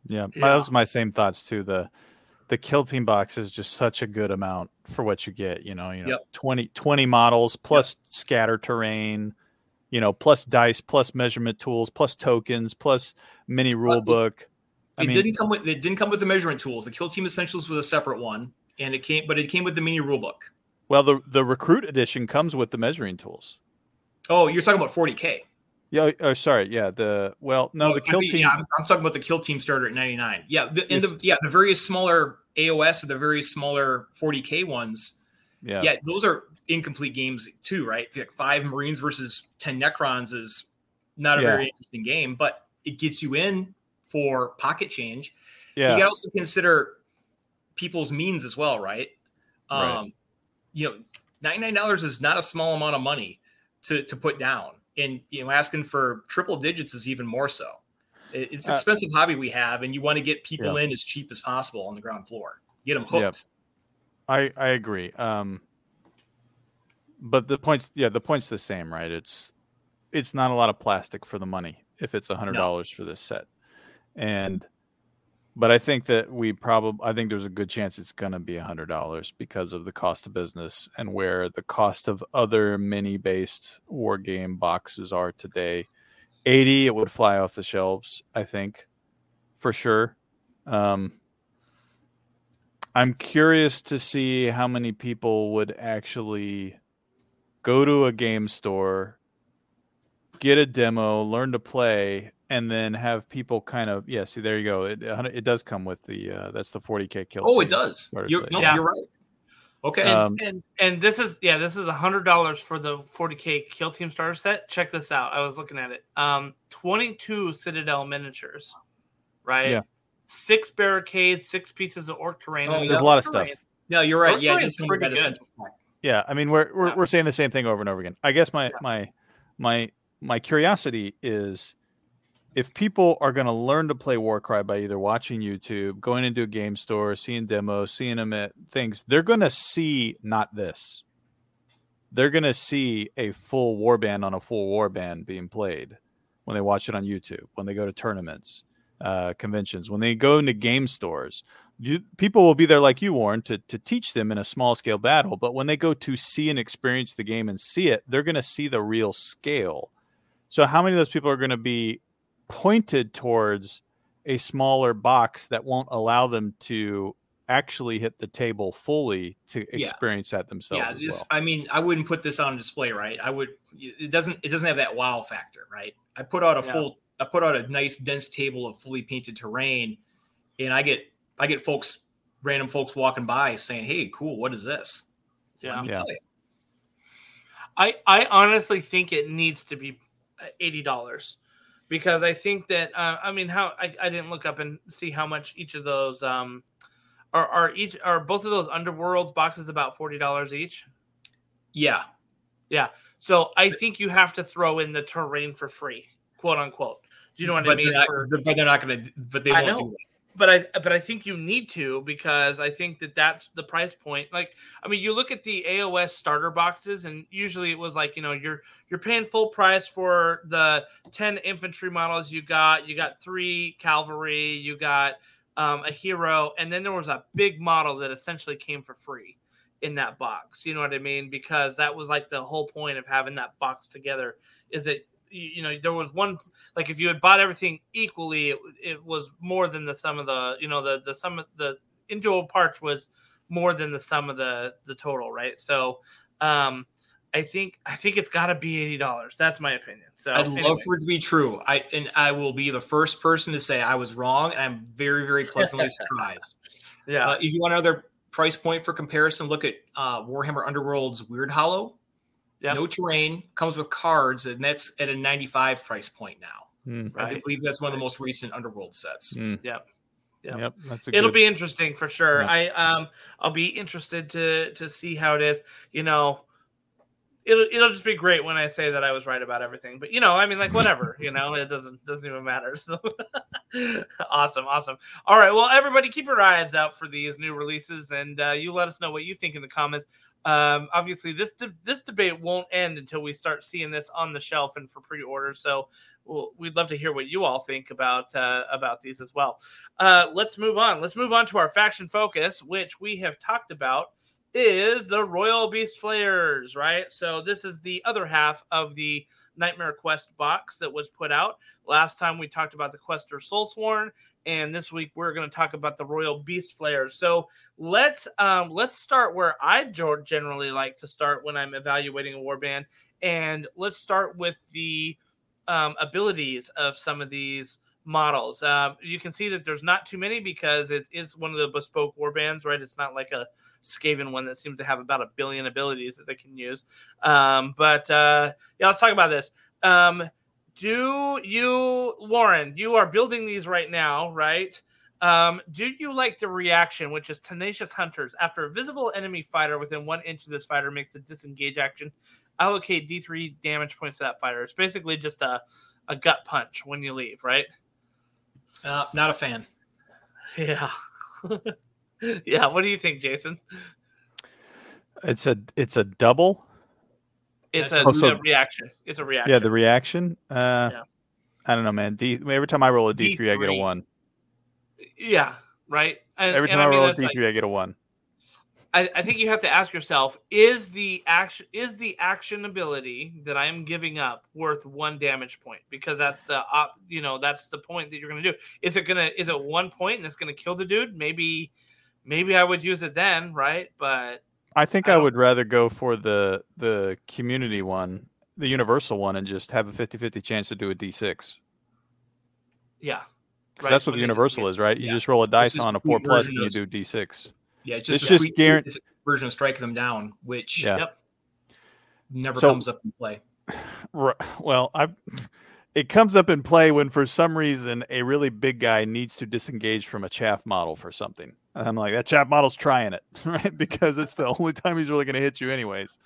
Yeah, yeah. Those are my same thoughts too. The, the Kill Team box is just such a good amount for what you get, you know, you know, yep. twenty, twenty models plus yep. scatter terrain, you know, plus dice, plus measurement tools, plus tokens, plus mini rule book. It, I mean, didn't come with, it didn't come with the measurement tools. The Kill Team Essentials was a separate one and it came, but it came with the mini rule book. Well, the, the recruit edition comes with the measuring tools. Oh, you're talking about forty K. Yeah. Oh, sorry. Yeah. The well, no, oh, the kill I mean, team. Yeah, I'm, I'm talking about the Kill Team starter at ninety-nine. Yeah. The, and the yeah the very smaller A O S or the very smaller forty K ones. Yeah. Yeah. Those are incomplete games too, right? Like five Marines versus ten Necrons is not a yeah. very interesting game, but it gets you in for pocket change. Yeah. You got to also consider people's means as well, right? Um, right. You know, ninety-nine dollars is not a small amount of money to, to put down. And, you know, asking for triple digits is even more so. It, it's an expensive uh, hobby we have, and you want to get people yeah. in as cheap as possible on the ground floor. Get them hooked. Yep. I, I agree. Um, but the point's, yeah, the point's the same, right? It's it's not a lot of plastic for the money if it's one hundred dollars no. for this set. And... But I think that we probably, I think there's a good chance it's going to be one hundred dollars because of the cost of business and where the cost of other mini-based war game boxes are today. eighty dollars, it would fly off the shelves, I think, for sure. Um, I'm curious to see how many people would actually go to a game store, get a demo, learn to play, and then have people kind of, yeah, see, there you go. It it does come with the, uh, that's the forty K Kill. Oh, it does. You're, no, yeah. you're right. Okay. And, um, and and this is, yeah, this is one hundred dollars for the forty K Kill Team starter set. Check this out. I was looking at it. Um, twenty-two Citadel miniatures, right? Yeah. Six barricades, six pieces of orc terrain. Oh, there's a lot of stuff. No, you're right. Orc yeah, it's pretty good. Yeah, I mean, we're we're, yeah. we're saying the same thing over and over again. I guess my yeah. my my my curiosity is, if people are going to learn to play Warcry by either watching YouTube, going into a game store, seeing demos, seeing them at things, they're going to see not this. They're going to see a full warband on a full warband being played when they watch it on YouTube, when they go to tournaments, uh, conventions, when they go into game stores. You, people will be there like you, Warren, to, to teach them in a small-scale battle. But when they go to see and experience the game and see it, they're going to see the real scale. So how many of those people are going to be pointed towards a smaller box that won't allow them to actually hit the table fully to experience yeah. that themselves? Yeah, this, well. I mean, I wouldn't put this on display, right? I would. It doesn't. It doesn't have that wow factor, right? I put out a yeah. full. I put out a nice dense table of fully painted terrain, and I get. I get folks, random folks walking by saying, "Hey, cool, what is this?" Yeah, Let me yeah. tell you. I I honestly think it needs to be eighty dollars. Because I think that, uh, I mean, how I, I didn't look up and see how much each of those um, are, are each are both of those Underworlds boxes about forty dollars each? Yeah. Yeah. So I think you have to throw in the terrain for free, quote unquote. Do you know what but I mean? Not, for, but they're not going to, but they I won't know, do that. But I, but I think you need to, because I think that that's the price point. Like, I mean, you look at the A O S starter boxes, and usually it was like, you know, you're you're paying full price for the ten infantry models you got. You got three cavalry, you got um, a hero, and then there was a big model that essentially came for free. in that box. You know what I mean? Because that was like the whole point of having that box together, is that, you know, there was one, like if you had bought everything equally, it, it was more than the sum of the, you know, the, the sum of the individual parts was more than the sum of the, the total. Right. So, um, I think I think it's got to be eighty dollars. That's my opinion. So I'd anyway. love for it to be true. I and I will be the first person to say I was wrong. And I'm very, very pleasantly surprised. Yeah. Uh, if you want another price point for comparison, look at uh, Warhammer Underworld's Weird Hollow. Yep. No terrain, comes with cards, and that's at a ninety-five price point now. Mm. Right. I believe that's one of the most recent Underworld sets. Mm. Yep. Yeah, yep, that's a it'll good... be interesting for sure. Yeah. I um I'll be interested to to see how it is. You know. It'll it'll just be great when I say that I was right about everything. But, you know, I mean, like, whatever, you know, it doesn't doesn't even matter. So awesome, awesome. All right. Well, everybody, keep your eyes out for these new releases, and uh, you let us know what you think in the comments. Um, obviously, this de- this debate won't end until we start seeing this on the shelf and for pre-order. So we'll, we'd love to hear what you all think about uh, about these as well. Uh, let's move on. Let's move on to our faction focus, which we have talked about. Is the Royal Beast Flayers, right? So this is the other half of the Nightmare Quest box that was put out. Last time we talked about the Quester Soulsworn, and this week we're going to talk about the Royal Beast Flayers. So let's um, let's start where I generally like to start when I'm evaluating a warband, and let's start with the um, abilities of some of these models. Uh, you can see that there's not too many because it is one of the bespoke warbands, right? It's not like a Skaven one that seems to have about a billion abilities that they can use. Um, but uh, yeah, let's talk about this. Um, do you, Warren, you are building these right now, right? Um, do you like the reaction, which is Tenacious Hunters? After a visible enemy fighter within one inch of this fighter makes a disengage action, allocate D three damage points to that fighter. It's basically just a, a gut punch when you leave, right? Uh, not a fan. Yeah. Yeah. What do you think, Jason? It's a it's a double. It's a, also, a reaction. It's a reaction. Yeah, the reaction. Uh, yeah. I don't know, man. D, every time I roll a D three, D three. I get a one. Yeah, right? And, every time I, I mean, roll a D three, like, I get a one. I, I think you have to ask yourself, is the action is the action ability that I am giving up worth one damage point? Because that's the op, you know, that's the point that you're going to do. Is it gonna is it one point and it's going to kill the dude? Maybe, maybe I would use it then, right? But I think I, I would rather go for the the community one, the universal one, and just have a fifty-fifty chance to do a D six. Yeah, because right. that's what when the universal just, is, right? You yeah. just roll a dice on a four plus and you do D six. Yeah, it's just, it's a just guarant- it's a version of strike them down, which yeah. yep, never so, comes up in play. Right, well, I it comes up in play when for some reason a really big guy needs to disengage from a chaff model for something. And I'm like, that chaff model's trying it, right? Because it's the only time he's really going to hit you anyways.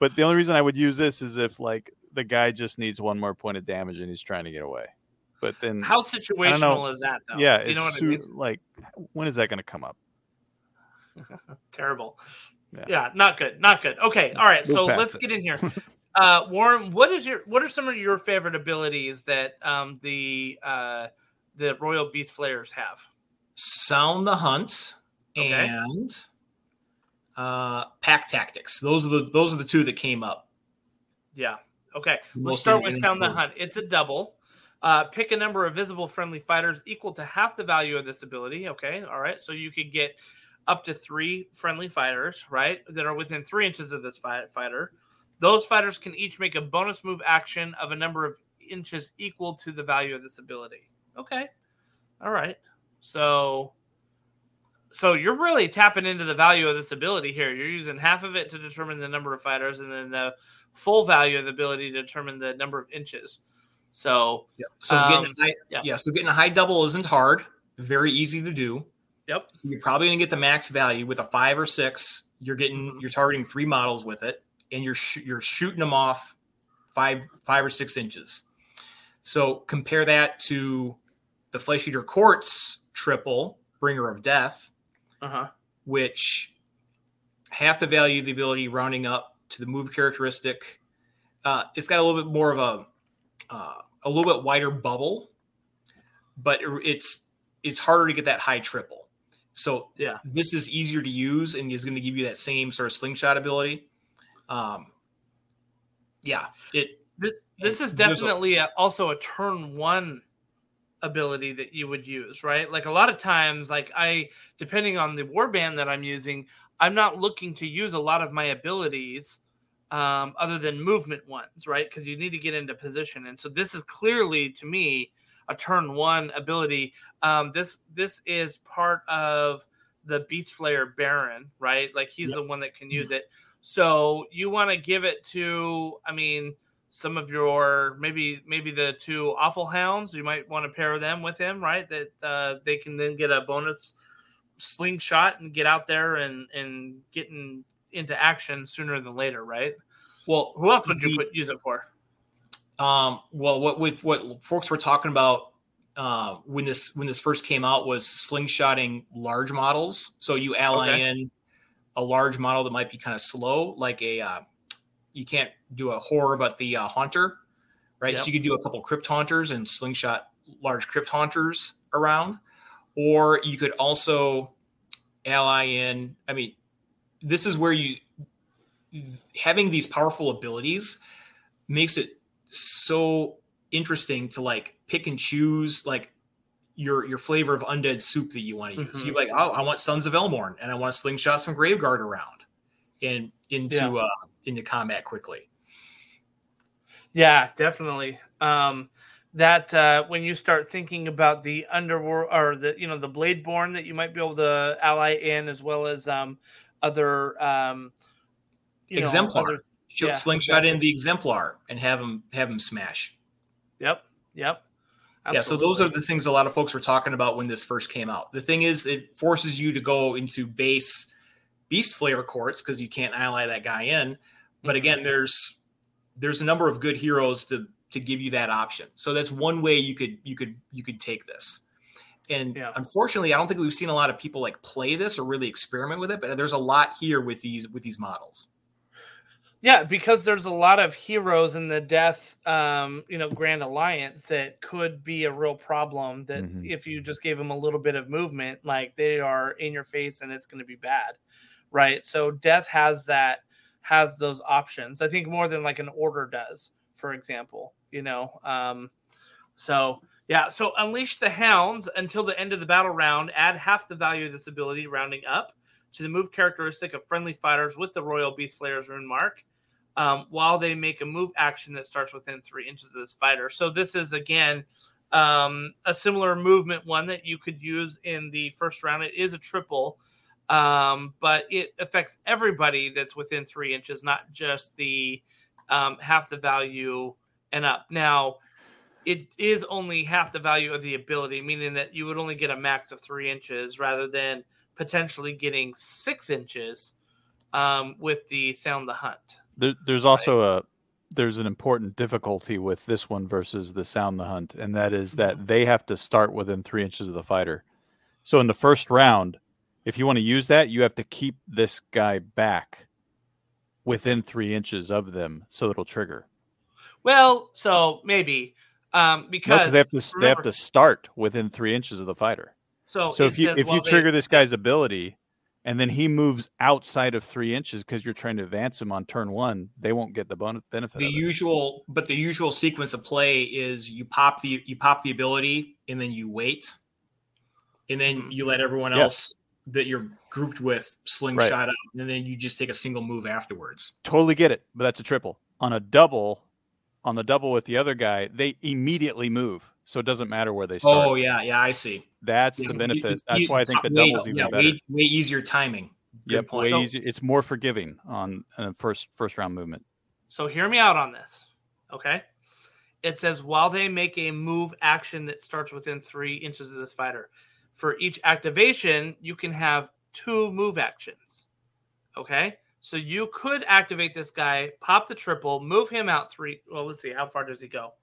But the only reason I would use this is if like the guy just needs one more point of damage and he's trying to get away. But then how situational know, is that though? Yeah, you it's know what su- I mean? Like when is that going to come up? Terrible. Yeah. yeah, not good. Not good. Okay. All right. So let's it. get in here. Uh, Warren, what is your what are some of your favorite abilities that um, the uh, the Royal Beast Flayers have? Sound the Hunt okay. and uh, Pack Tactics. Those are the those are the two that came up. Yeah. Okay. Mostly let's start with Sound the Hunt. It's a double. Uh, pick a number of visible friendly fighters equal to half the value of this ability. Okay. All right. So you could get up to three friendly fighters, right, that are within three inches of this fight, fighter. Those fighters can each make a bonus move action of a number of inches equal to the value of this ability. Okay. All right. So so you're really tapping into the value of this ability here. You're using half of it to determine the number of fighters and then the full value of the ability to determine the number of inches. So, yeah. so, um, getting, a high, yeah. Yeah, so getting a high double isn't hard. Very easy to do. Yep. You're probably going to get the max value with a five or six. You're getting, you're targeting three models with it, and you're sh- you're shooting them off five five or six inches. So compare that to the Flesh Eater Courts triple Bringer of Death, uh-huh. which half the value of the ability rounding up to the move characteristic. Uh, it's got a little bit more of a uh, a little bit wider bubble, but it's it's harder to get that high triple. So yeah, this is easier to use and is going to give you that same sort of slingshot ability. Um, yeah, it. This, this it, is definitely a, also a turn one ability that you would use, right? Like a lot of times, like I, depending on the warband that I'm using, I'm not looking to use a lot of my abilities um, other than movement ones, right? Because you need to get into position, and so this is clearly to me a turn one ability. Um, this this is part of the Beast Flayer Baron, right? Like he's yep. the one that can use it. So you want to give it to, I mean, some of your maybe maybe the two Awful Hounds. You might want to pair them with him, right? That uh, they can then get a bonus slingshot and get out there and and getting into action sooner than later, right? Well, who else would the- you put, use it for? Um, well, what with what folks were talking about uh, when this when this first came out was slingshotting large models. So you ally okay. in a large model that might be kind of slow, like a uh, you can't do a horror, but the uh, haunter, right? Yep. So you could do a couple crypt haunters and slingshot large crypt haunters around, or you could also ally in. I mean, this is where you having these powerful abilities makes it so interesting to like pick and choose like your your flavor of undead soup that you want to use. Mm-hmm. You're like, oh, I want Sons of Elmorn, and I want to slingshot some Graveguard around and into yeah. uh, into combat quickly. Yeah, definitely. Um, that uh, when you start thinking about the underworld or the you know the Bladeborn that you might be able to ally in, as well as um, other um, you exemplar. Know, other- Yeah, slingshot exactly. in the exemplar and have them have them smash. Yep. Yep. Absolutely. Yeah. So those are the things a lot of folks were talking about when this first came out. The thing is, it forces you to go into base Beast Flayer Courts because you can't ally that guy in. But again, there's there's a number of good heroes to to give you that option. So that's one way you could you could you could take this. And yeah. unfortunately, I don't think we've seen a lot of people like play this or really experiment with it. But there's a lot here with these with these models. Yeah, because there's a lot of heroes in the Death, um, you know, Grand Alliance that could be a real problem that mm-hmm. if you just gave them a little bit of movement, like they are in your face and it's going to be bad, right? So Death has that, has those options. I think more than like an Order does, for example, you know. Um, so, yeah, so unleash the hounds until the end of the battle round. Add half the value of this ability, rounding up, to the move characteristic of friendly fighters with the Royal Beast Flayer's rune mark, um, while they make a move action that starts within three inches of this fighter. So this is, again, um, a similar movement one that you could use in the first round. It is a triple, um, but it affects everybody that's within three inches, not just the um, half the value and up. Now, it is only half the value of the ability, meaning that you would only get a max of three inches rather than potentially getting six inches um, with the Sound the Hunt. There, there's also right? a there's an important difficulty with this one versus the Sound the Hunt, and that is that they have to start within three inches of the fighter. So in the first round, if you want to use that, you have to keep this guy back within three inches of them so it'll trigger. Well, so maybe um, because no, 'cause they have to remember, they have to start within three inches of the fighter. So, so if you if well, you trigger they, this guy's ability and then he moves outside of three inches because you're trying to advance him on turn one, they won't get the bonus benefit. The of it. usual, but the usual sequence of play is you pop the you pop the ability and then you wait, and then you let everyone yes. else that you're grouped with slingshot right. out, and then you just take a single move afterwards. Totally get it, but that's a triple. On a double, on the double with the other guy, they immediately move. So it doesn't matter where they start. Oh, yeah, yeah, I see. That's yeah, the benefit. It, That's it, why I think the way, double's even yeah, better. Way, way easier timing. Good yep, point. way so, easier. It's more forgiving on uh, first first round movement. So hear me out on this, okay? It says, while they make a move action that starts within three inches of this fighter, for each activation, you can have two move actions, okay? So you could activate this guy, pop the triple, move him out three. Well, let's see. How far does he go?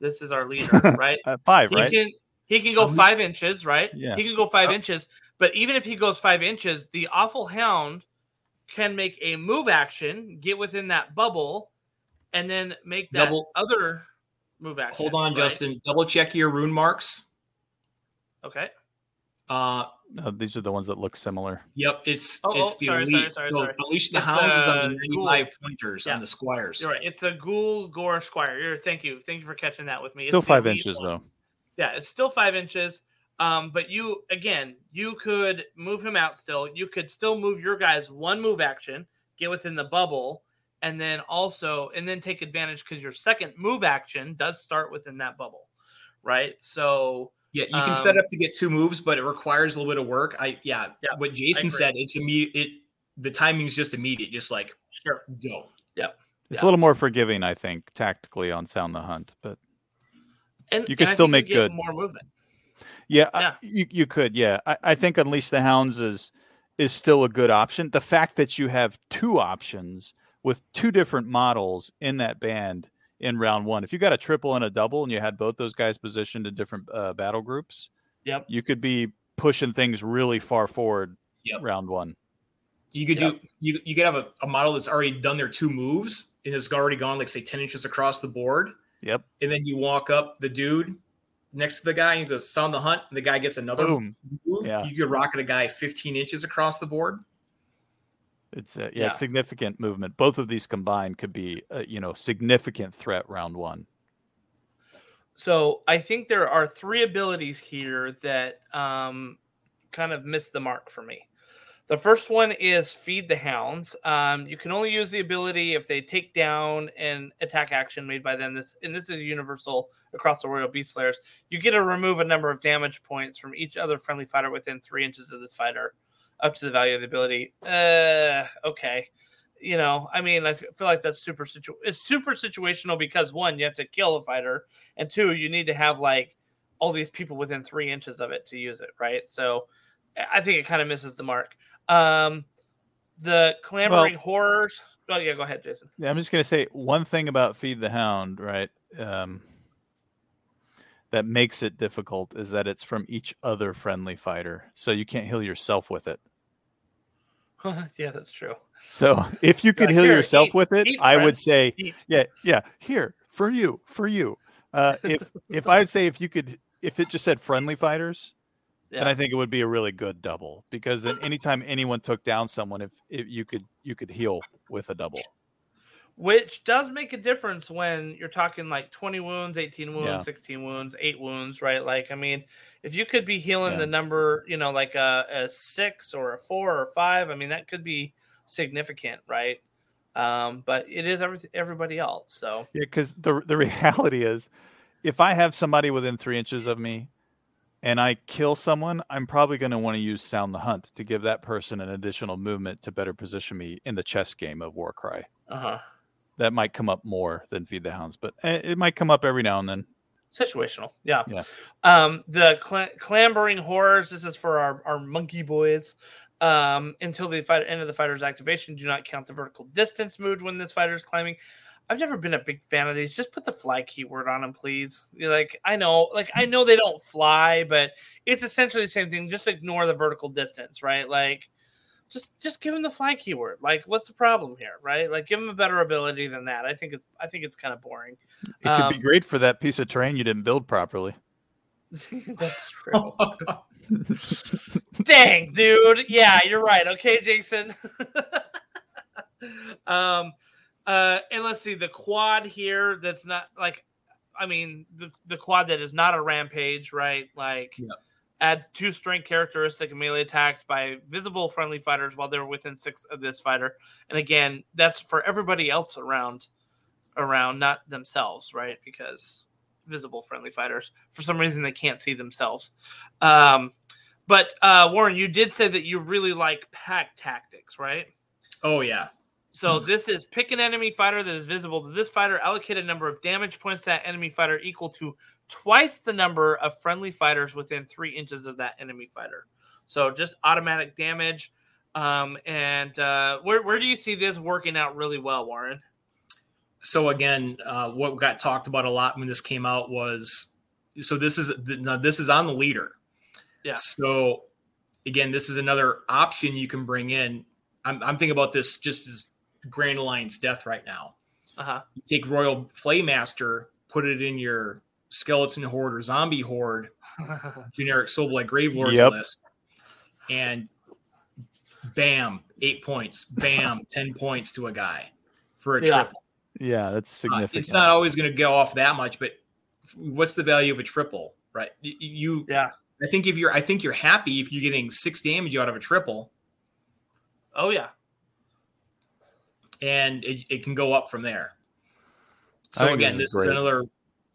This is our leader, right? uh, five, he right? Can, he can go five inches, right? Yeah. He can go five oh. inches. But even if he goes five inches, the Awful Hound can make a move action, get within that bubble, and then make that double, other move action. Hold on, right? Justin. Double check your rune marks. Okay. Uh, no, these are the ones that look similar. Yep, it's oh, it's oh, the sorry, elite. Sorry, sorry, so sorry. Unleash the hounds is on the ninety-five pointers yeah. on the squires. You're right. It's a Ghoul Gore Squire. You're, thank you, thank you for catching that with me. Still it's five inches one. though. Yeah, it's still five inches. Um, but you again, you could move him out still. You could still move your guys one move action, get within the bubble, and then also and then take advantage because your second move action does start within that bubble, right? So yeah, you can um, set up to get two moves, but it requires a little bit of work. I yeah, yeah what Jason said, it's immediate. It the timing is just immediate, just like sure go. Yeah, it's yeah. a little more forgiving, I think, tactically on Sound the Hunt, but and, you can still make you good more movement. Yeah, yeah. I, you you could. Yeah, I, I think Unleash the Hounds is is still a good option. The fact that you have two options with two different models in that band in round one, if you got a triple and a double, and you had both those guys positioned in different uh, battle groups, yep, you could be pushing things really far forward. Yep. Round one, you could yep. do. You you could have a, a model that's already done their two moves and has already gone like say ten inches across the board. Yep, and then you walk up the dude next to the guy, you go Sound the Hunt, and the guy gets another Boom. move. Yeah. You could rocket a guy fifteen inches across the board. It's a, yeah, yeah, significant movement. Both of these combined could be, uh, you know, significant threat round one. So I think there are three abilities here that um, kind of missed the mark for me. The first one is Feed the Hounds. Um, you can only use the ability if they take down an attack action made by them. This and this is universal across the Royal Beast Flayers. You get to remove a number of damage points from each other friendly fighter within three inches of this fighter, up to the value of the ability. Uh, okay, you know, I mean, I feel like that's super situ. It's super situational because one, you have to kill a fighter, and two, you need to have like all these people within three inches of it to use it, right? So I think it kind of misses the mark. Um, the clamoring well, horrors. Oh yeah, go ahead, Jason. Yeah, I'm just gonna say one thing about Feed the Hound, right? Um, that makes it difficult is that it's from each other friendly fighter, so you can't heal yourself with it. Yeah, that's true. So if you could yeah, heal here, yourself eat, with it, eat, I friend. would say, eat. yeah, yeah, here for you, for you. Uh, if if I'd say if you could, if it just said friendly fighters. Yeah. And I think it would be a really good double because then anytime anyone took down someone, if, if you could you could heal with a double, which does make a difference when you're talking like twenty wounds, eighteen wounds, yeah. sixteen wounds, eight wounds, right? Like, I mean, if you could be healing yeah. the number, you know, like a, a six or a four or five, I mean, that could be significant, right? Um, but it is every, everybody else. So yeah, because the the reality is, if I have somebody within three inches of me and I kill someone, I'm probably going to want to use Sound the Hunt to give that person an additional movement to better position me in the chess game of Warcry. Uh-huh. That might come up more than Feed the Hounds, but it might come up every now and then. Situational, yeah. yeah. Um, the cl- clambering horrors, this is for our, our monkey boys. Um, until the fight- end of the fighter's activation, do not count the vertical distance moved when this fighter is climbing. I've never been a big fan of these. Just put the fly keyword on them, please. You're like, I know, like I know they don't fly, but it's essentially the same thing. Just ignore the vertical distance, right? Like, just just give them the fly keyword. Like, what's the problem here, right? Like, give them a better ability than that. I think it's I think it's kind of boring. It um, could be great for that piece of terrain you didn't build properly. That's true. Dang, dude. Yeah, you're right. Okay, Jason. um. Uh, and let's see the quad here. That's not like, I mean, the, the quad that is not a rampage, right? Like yeah. add two strength characteristic and melee attacks by visible friendly fighters while they're within six of this fighter. And again, that's for everybody else around, around, not themselves, right? Because visible friendly fighters, for some reason, they can't see themselves. Um, but uh, Warren, you did say that you really like pack tactics, right? Oh yeah. So this is pick an enemy fighter that is visible to this fighter, allocate a number of damage points to that enemy fighter equal to twice the number of friendly fighters within three inches of that enemy fighter. So just automatic damage. Um, and uh, where, where do you see this working out really well, Warren? So again, uh, what got talked about a lot when this came out was, so this is, now this is on the leader. Yeah. So again, this is another option you can bring in. I'm, I'm thinking about this just as Grand Alliance Death right now. Uh-huh. You take Royal Flaymaster, put it in your skeleton horde or zombie horde generic Soulblight Gravelord yep. list, and bam, eight points, bam, ten points to a guy for a yeah. triple. Yeah, that's significant. Uh, it's not always going to go off that much, but what's the value of a triple, right? You, yeah. I think if you're, I think you're happy if you're getting six damage out of a triple. Oh yeah, and it, it can go up from there. So again, this, this is, is another,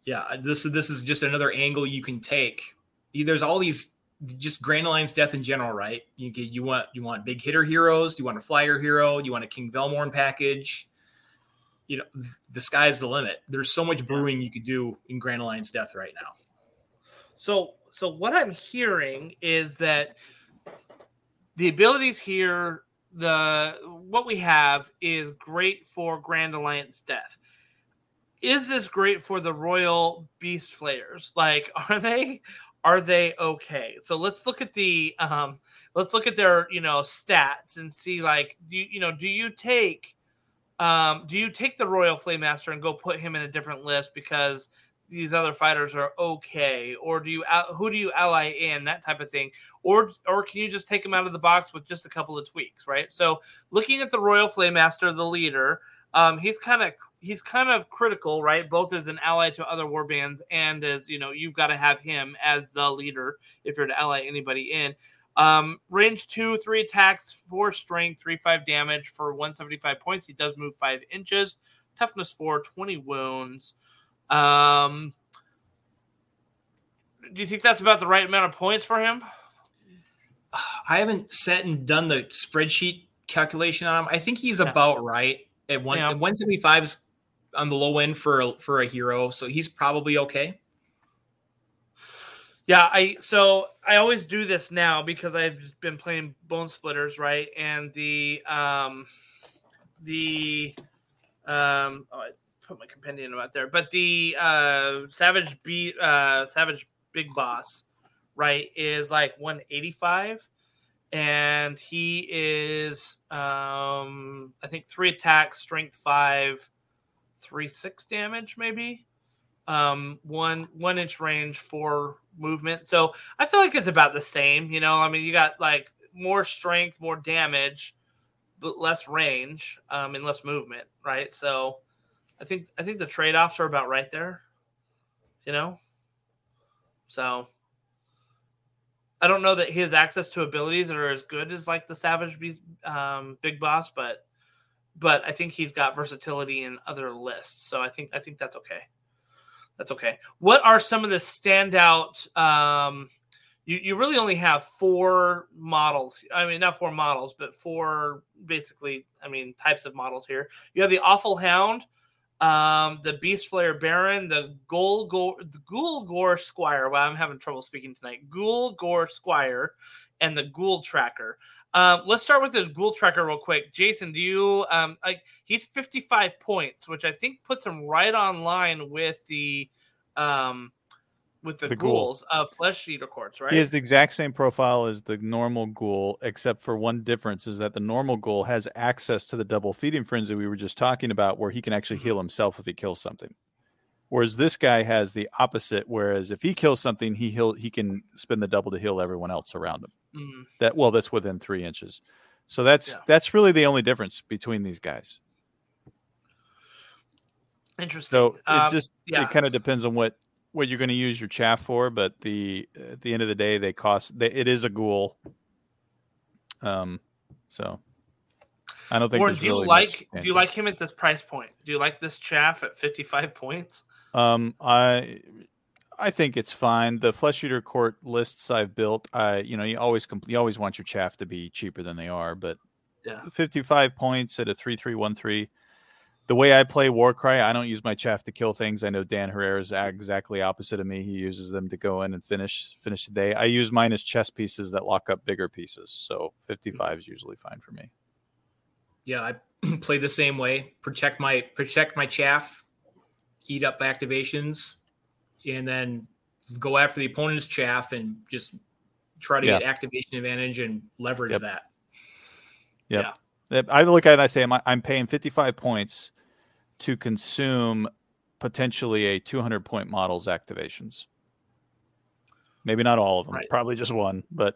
yeah, this this is just another angle you can take. There's all these just Grand Alliance Death in general, right? You get, you want you want big hitter heroes, do you want a flyer hero, do you want a King Velmorn package? You know, the sky's the limit. There's so much brewing you could do in Grand Alliance Death right now. So, so what I'm hearing is that the abilities here, the what we have is great for Grand Alliance Death. Is this great for the Royal Beast Flayers? Like, are they are they okay? So let's look at the um, let's look at their you know stats and see like do you, you know do you take Um, do you take the Royal Flaymaster and go put him in a different list because these other fighters are okay, or do you who do you ally in, that type of thing, or or can you just take him out of the box with just a couple of tweaks, right? So looking at the Royal Flaymaster, the leader, um, he's kind of he's kind of critical, right? Both as an ally to other warbands and as you know you've got to have him as the leader if you're to ally anybody in. Um, range two, three attacks, four strength, three, five damage for one hundred seventy-five points. He does move five inches, toughness four, twenty wounds. Um, do you think that's about the right amount of points for him? I haven't sat and done the spreadsheet calculation on him. I think he's yeah. about right at one, yeah. one seventy-five is on the low end for a, for a hero. So he's probably okay. Yeah, I so I always do this now because I've been playing Bone Splitters, right? And the um, the um, oh, I put my compendium out there, but the uh, Savage B uh, Savage Big Boss, right, is like one eighty-five, and he is um, I think three attacks, strength five, three six damage maybe. Um, one, one inch range for movement. So I feel like it's about the same, you know, I mean, you got like more strength, more damage, but less range, um, and less movement. Right. So I think, I think the trade-offs are about right there, you know? So I don't know that his access to abilities are as good as like the Savage Beast, um, Big Boss, but, but I think he's got versatility in other lists. So I think, I think that's okay. That's okay. What are some of the standout? Um, you, you really only have four models. I mean, not four models, but four basically, I mean, types of models here. You have the Awful Hound, um, the Beast Flayer Baron, the Ghoul Gore, the Ghoul Gore Squire. Wow, I'm having trouble speaking tonight. Ghoul Gore Squire and the Ghoul Tracker. Um, let's start with the Ghoul Tracker real quick. Jason, do you um, like he's fifty-five points, which I think puts him right on line with the um, with the, the ghouls ghoul. of Flesh Eater Courts, right? He has the exact same profile as the normal ghoul, except for one difference is that the normal ghoul has access to the double feeding frenzy we were just talking about, where he can actually heal himself if he kills something. Whereas this guy has the opposite. Whereas if he kills something, he heal, he can spend the double to heal everyone else around him. Mm-hmm. That well, that's within three inches. So that's yeah. that's really the only difference between these guys. Interesting. So it um, just yeah. it kind of depends on what, what you're going to use your chaff for. But the at the end of the day, they cost. They, it is a ghoul. Um. So. I don't think. Or do you really like? Do you like him at this price point? Do you like this chaff at fifty-five points? Um, I I think it's fine. The Flesh Eater Court lists I've built, I you know, you always compl- you always want your chaff to be cheaper than they are, but yeah. fifty-five points at a three three one three. The way I play Warcry, I don't use my chaff to kill things. I know Dan Herrera is exactly opposite of me. He uses them to go in and finish finish the day. I use mine as chess pieces that lock up bigger pieces. So fifty-five mm-hmm. is usually fine for me. Yeah, I play the same way. Protect my protect my chaff. Eat up activations, and then go after the opponent's chaff and just try to yeah. get activation advantage and leverage yep. that. Yep. Yeah, I look at it and I say I'm, I'm paying fifty-five points to consume potentially a two hundred point models activations. Maybe not all of them, right. Probably just one, but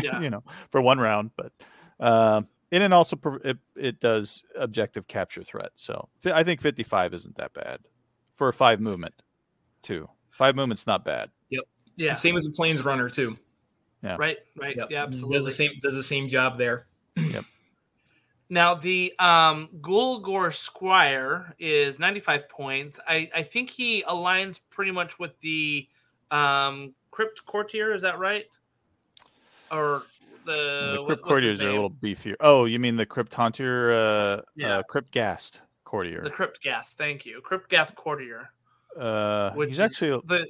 yeah. You know, for one round. But um, and it also it, it does objective capture threat. So I think fifty-five isn't that bad for a five movement, too. Five movement's not bad. Yep. Yeah. Same as a Plains Runner too. Yeah. Right. Right. Yep. Yeah. Absolutely. Does the same. Does the same job there. Yep. Now the um, Ghoul Gore Squire is ninety-five points. I, I think he aligns pretty much with the um, Crypt Courtier. Is that right? Or the, the Crypt what, Courtiers are a little beefier. Oh, you mean the Crypt Haunter? Uh, yeah. Uh, Crypt Ghast Courtier. The Crypt Ghast. Thank you. Crypt Ghast Courtier. Uh, which he's actually the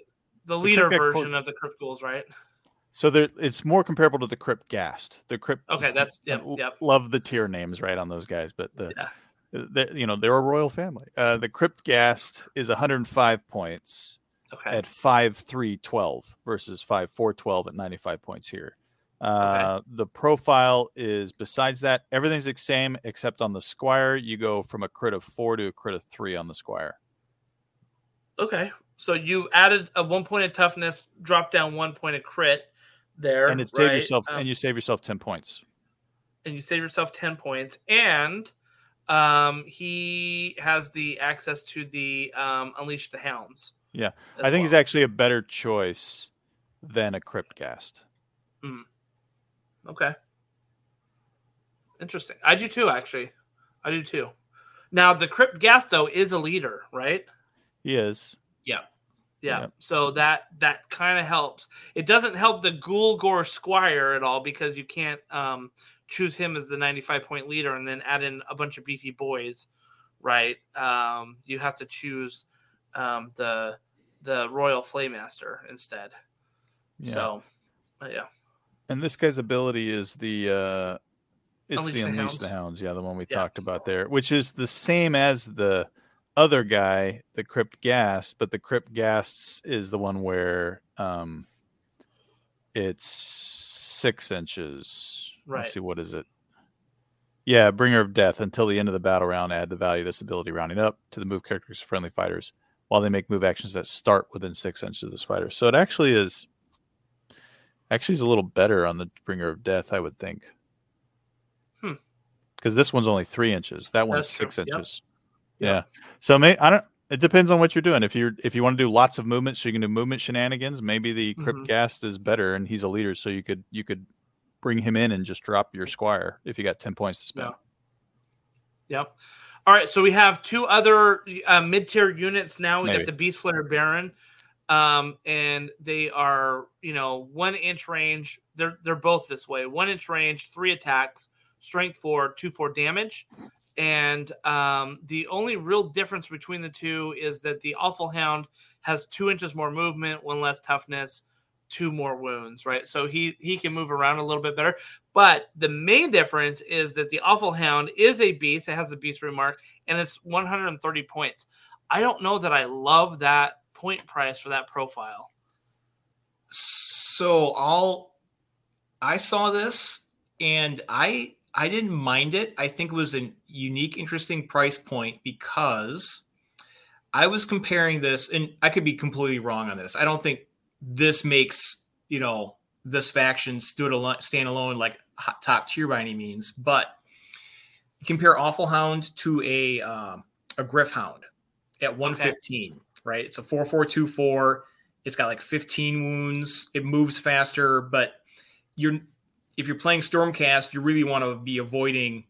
the leader the version Court- of the Crypt Ghouls, right? So there, it's more comparable to the Crypt Ghast. The Crypt. Okay, that's yep, yep. Love the tier names right on those guys, but the, yeah. the you know they're a royal family. Uh, the Crypt Ghast is one hundred five points okay. at five three twelve versus five four twelve at ninety-five points here. Uh, okay. The profile is besides that everything's the same except on the Squire. You go from a crit of four to a crit of three on the Squire. Okay, so you added a one point of toughness, dropped down one point of crit. There and it save right? yourself um, and you save yourself ten points and you save yourself ten points and um he has the access to the um Unleash the Hounds. Yeah, I think well. he's actually a better choice than a Crypt Ghast. Mm. Okay, interesting. I do too, actually. I do too. Now the Crypt Ghast though is a leader, right? He is. Yeah. Yeah, yep. So that that kind of helps. It doesn't help the Ghoul Gore Squire at all because you can't um, choose him as the ninety-five-point leader and then add in a bunch of beefy boys, right? Um, you have to choose um, the the Royal Flaymaster instead. Yeah. So, yeah. And this guy's ability is the uh, it's Unleash the, the Unleash Hounds. the Hounds, yeah, the one we yeah. talked about there, which is the same as the other guy, the Crypt Ghast, but the Crypt Ghast is the one where um it's six inches, right? Let's see, what is it? Yeah, Bringer of Death. Until the end of the battle round, add the value of this ability rounding up to the move characters of friendly fighters while they make move actions that start within six inches of this fighter. So it actually is actually is a little better on the Bringer of Death, I would think, hmm because this one's only three inches, that one's six true. inches. Yep. Yeah, so may, I don't. It depends on what you're doing. If you're if you want to do lots of movements, so you can do movement shenanigans. Maybe the Crypt mm-hmm. Ghast is better, and he's a leader, so you could you could bring him in and just drop your Squire if you got ten points to spend. Yeah. Yep. All right, so we have two other uh, mid tier units now. We Maybe. got the Beast Flayer Baron, um, and they are you know one inch range. They're they're both this way. One inch range, three attacks, strength four, two four damage. And um, the only real difference between the two is that the Awful Hound has two inches more movement, one less toughness, two more wounds, right? So he, he can move around a little bit better. But the main difference is that the Awful Hound is a beast. It has a beast remark, and it's one hundred thirty points. I don't know that I love that point price for that profile. So I'll, I saw this, and I... I didn't mind it. I think it was a unique, interesting price point because I was comparing this, and I could be completely wrong on this. I don't think this makes, you know, this faction stood alone, stand alone like top tier by any means, but compare Awful Hound to a um, a Griff Hound at one fifteen, okay. Right? It's a four four two four. It's got like fifteen wounds. It moves faster, but you're if you're playing Stormcast, you really want to be avoiding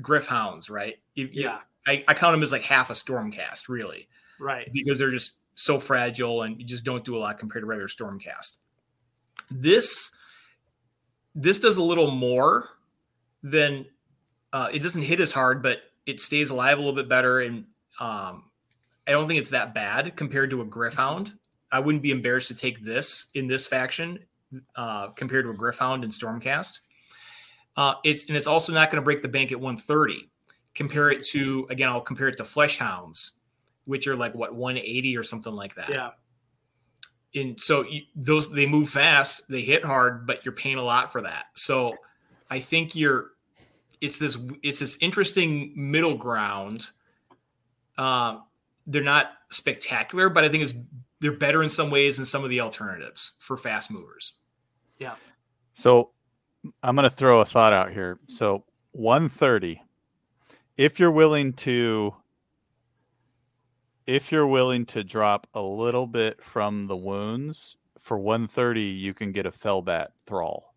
Griff Hounds, right? You, yeah. I, I count them as like half a Stormcast, really. Right. Because they're just so fragile and you just don't do a lot compared to regular Stormcast. This, this does a little more than uh, it doesn't hit as hard, but it stays alive a little bit better. And um, I don't think it's that bad compared to a Griff Hound. I wouldn't be embarrassed to take this in this faction Uh, compared to a Griff Hound and Stormcast. Uh, it's and it's also not going to break the bank at one thirty. Compare it to, again, I'll compare it to Flesh Hounds, which are like, what, one eighty or something like that. Yeah. And so you, those, they move fast, they hit hard, but you're paying a lot for that. So I think you're, it's this, it's this interesting middle ground. Um, they're not spectacular, but I think it's they're better in some ways than some of the alternatives for fast movers. Yeah. So I'm going to throw a thought out here. So one thirty, if you're willing to, if you're willing to drop a little bit from the wounds for one thirty, you can get a Felbat Thrall.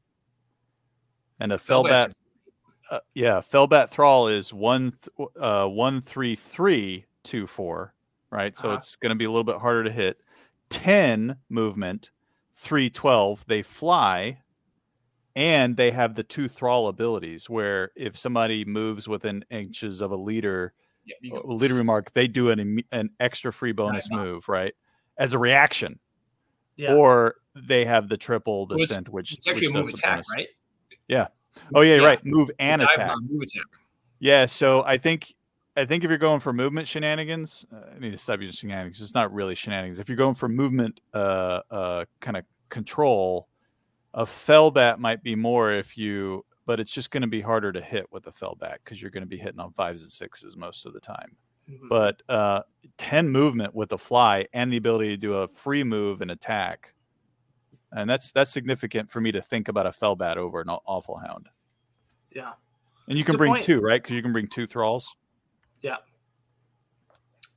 And a Felbat, uh, yeah, Felbat Thrall is one, th- uh, one, three, three, two, four, right? So uh-huh. It's going to be a little bit harder to hit. ten movement, three twelve, they fly, and they have the two Thrall abilities where if somebody moves within inches of a leader, yeah, a leader remark, they do an an extra free bonus right. move, right? As a reaction. Yeah. Or they have the triple descent, well, it's, which it's actually which a move attack, bonus. Right? Yeah. Oh yeah, you're yeah. right. Move and attack. Dive, move attack. Yeah. So I think I think if you're going for movement shenanigans, uh, I need to stop using shenanigans. It's not really shenanigans. If you're going for movement, uh, uh, kind of control, a Felbat might be more if you, but it's just going to be harder to hit with a Felbat because you're going to be hitting on fives and sixes most of the time. Mm-hmm. But uh, ten movement with the fly and the ability to do a free move and attack. And that's that's significant for me to think about a Felbat over an Awful Hound. Yeah. And you can the bring point. two, right? Because you can bring two Thralls. Yeah.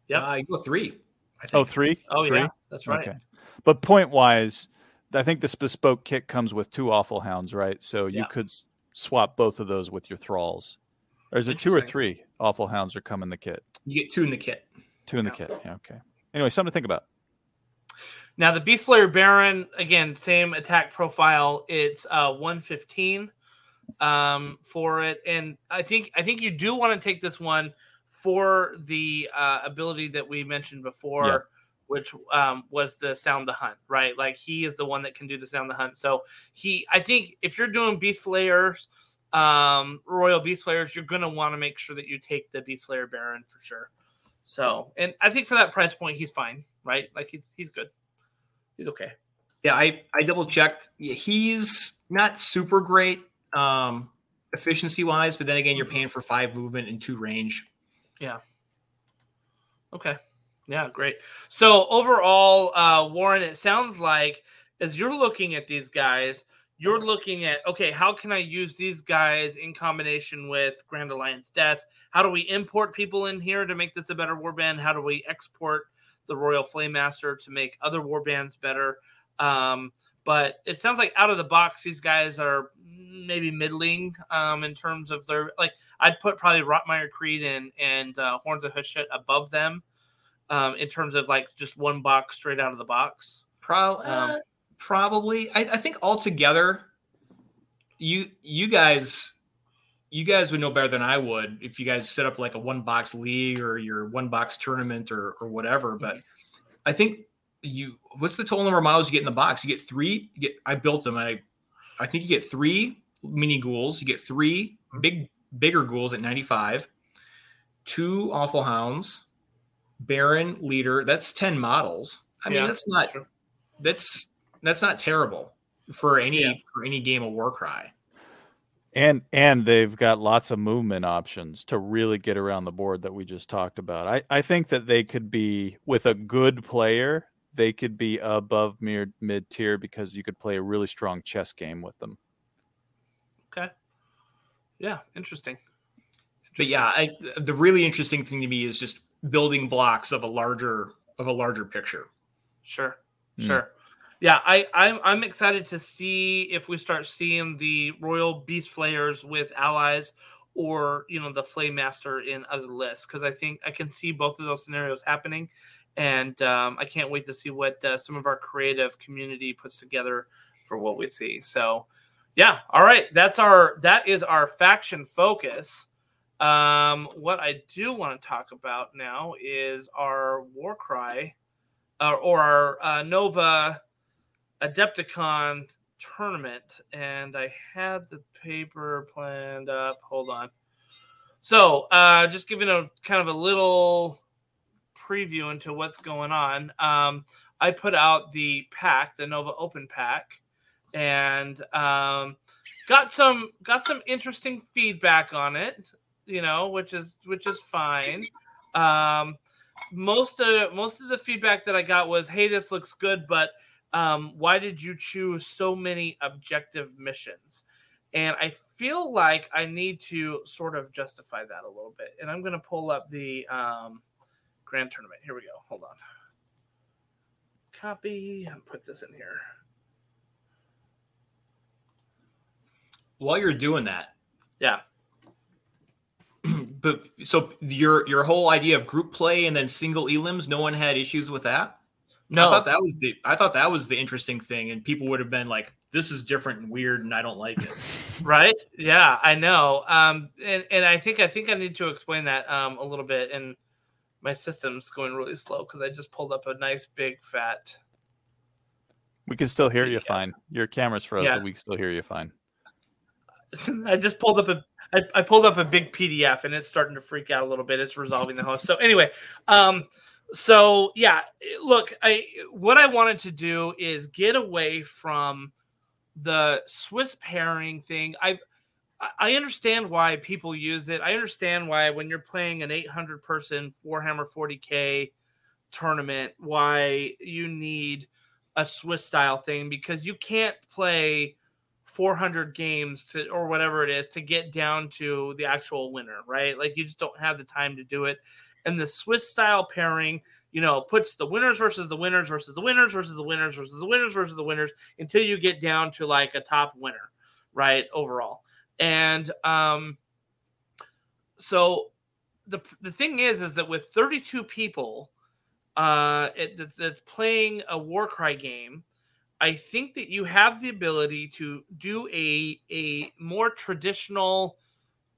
Yeah. Uh, you go three. I think. Oh, three? Oh, three? Yeah. That's right. Okay. But point-wise, I think this bespoke kit comes with two Awful Hounds, right? So you yeah. could swap both of those with your Thralls. Or is it two or three Awful Hounds are coming in the kit? You get two in the kit. Two in yeah. the kit. Yeah, okay. Anyway, something to think about. Now, the Beast Flayer Baron, again, same attack profile. It's uh, one fifteen um, for it. And I think I think you do want to take this one for the uh, ability that we mentioned before, yeah. which um, was the Sound the Hunt, right? Like, he is the one that can do the Sound the Hunt. So, he, I think if you're doing Beast Flayers, um, Royal Beast Flayers, you're going to want to make sure that you take the Beast Flayer Baron for sure. So, and I think for that price point, he's fine, right? Like, he's he's good. He's okay. Yeah, I, I double-checked. Yeah, he's not super great um, efficiency-wise, but then again, you're paying for five movement and two range. Yeah. Okay. Yeah, great. So overall, uh, Warren, it sounds like as you're looking at these guys, you're looking at, okay, how can I use these guys in combination with Grand Alliance Death? How do we import people in here to make this a better warband? How do we export the Royal Flaymaster to make other warbands better? Um, but it sounds like out of the box, these guys are maybe middling um, in terms of their, like, I'd put probably Rotmire Creed and, and uh, Horns of Hushet above them um, in terms of, like, just one box straight out of the box. Pro- um, uh, probably. I, I think altogether, you you guys... You guys would know better than I would if you guys set up like a one box league or your one box tournament or or whatever. But I think you, what's the total number of models you get in the box? You get three. You get, I built them. I I think you get three mini ghouls. You get three big bigger ghouls at ninety-five, two Awful Hounds, Baron, leader. That's ten models. I yeah, mean, that's not sure. that's that's not terrible for any yeah. for any game of Warcry. And and they've got lots of movement options to really get around the board that we just talked about. I, I think that they could be, with a good player, they could be above mid-tier because you could play a really strong chess game with them. Okay. Yeah, interesting. interesting. But yeah, I, the really interesting thing to me is just building blocks of a larger of a larger picture. Sure, mm. sure. Yeah, I, I'm I'm excited to see if we start seeing the Royal Beast Flayers with allies or, you know, the Flaymaster in other lists, because I think I can see both of those scenarios happening. And um, I can't wait to see what uh, some of our creative community puts together for what we see. So, yeah. All right. That's our that is our faction focus. Um, what I do want to talk about now is our Warcry uh, or our uh, Nova Adepticon tournament, and I had the paper planned up. Hold on. So, uh, just giving a kind of a little preview into what's going on. Um, I put out the pack, the Nova Open pack, and um, got some got some interesting feedback on it. You know, which is which is fine. Um, most of most of the feedback that I got was, hey, this looks good, but um, why did you choose so many objective missions? And I feel like I need to sort of justify that a little bit. And I'm going to pull up the um, Grand Tournament. Here we go. Hold on. Copy and put this in here. While you're doing that. Yeah. But so your your whole idea of group play and then single elims, no one had issues with that? No. I thought that was the I thought that was the interesting thing, and people would have been like, this is different and weird and I don't like it. Right? Yeah, I know. Um and, and I think I think I need to explain that um a little bit, and my system's going really slow because I just pulled up a nice big fat. We can still hear you yeah. fine. Your camera's frozen, yeah. but we can still hear you fine. I just pulled up a I, I pulled up a big P D F, and it's starting to freak out a little bit. It's resolving the host. So anyway, um, so yeah, look, I what I wanted to do is get away from the Swiss pairing thing. I I understand why people use it. I understand why when you're playing an eight hundred person Warhammer forty K tournament, why you need a Swiss style thing, because you can't play four hundred games to, or whatever it is, to get down to the actual winner, right? Like, you just don't have the time to do it. And the Swiss style pairing, you know, puts the winners versus the winners versus the winners versus the winners versus the winners versus the winners until you get down to like a top winner, right? Overall. And um, so the the thing is, is that with thirty-two people uh, it, that's playing a Warcry game, I think that you have the ability to do a a more traditional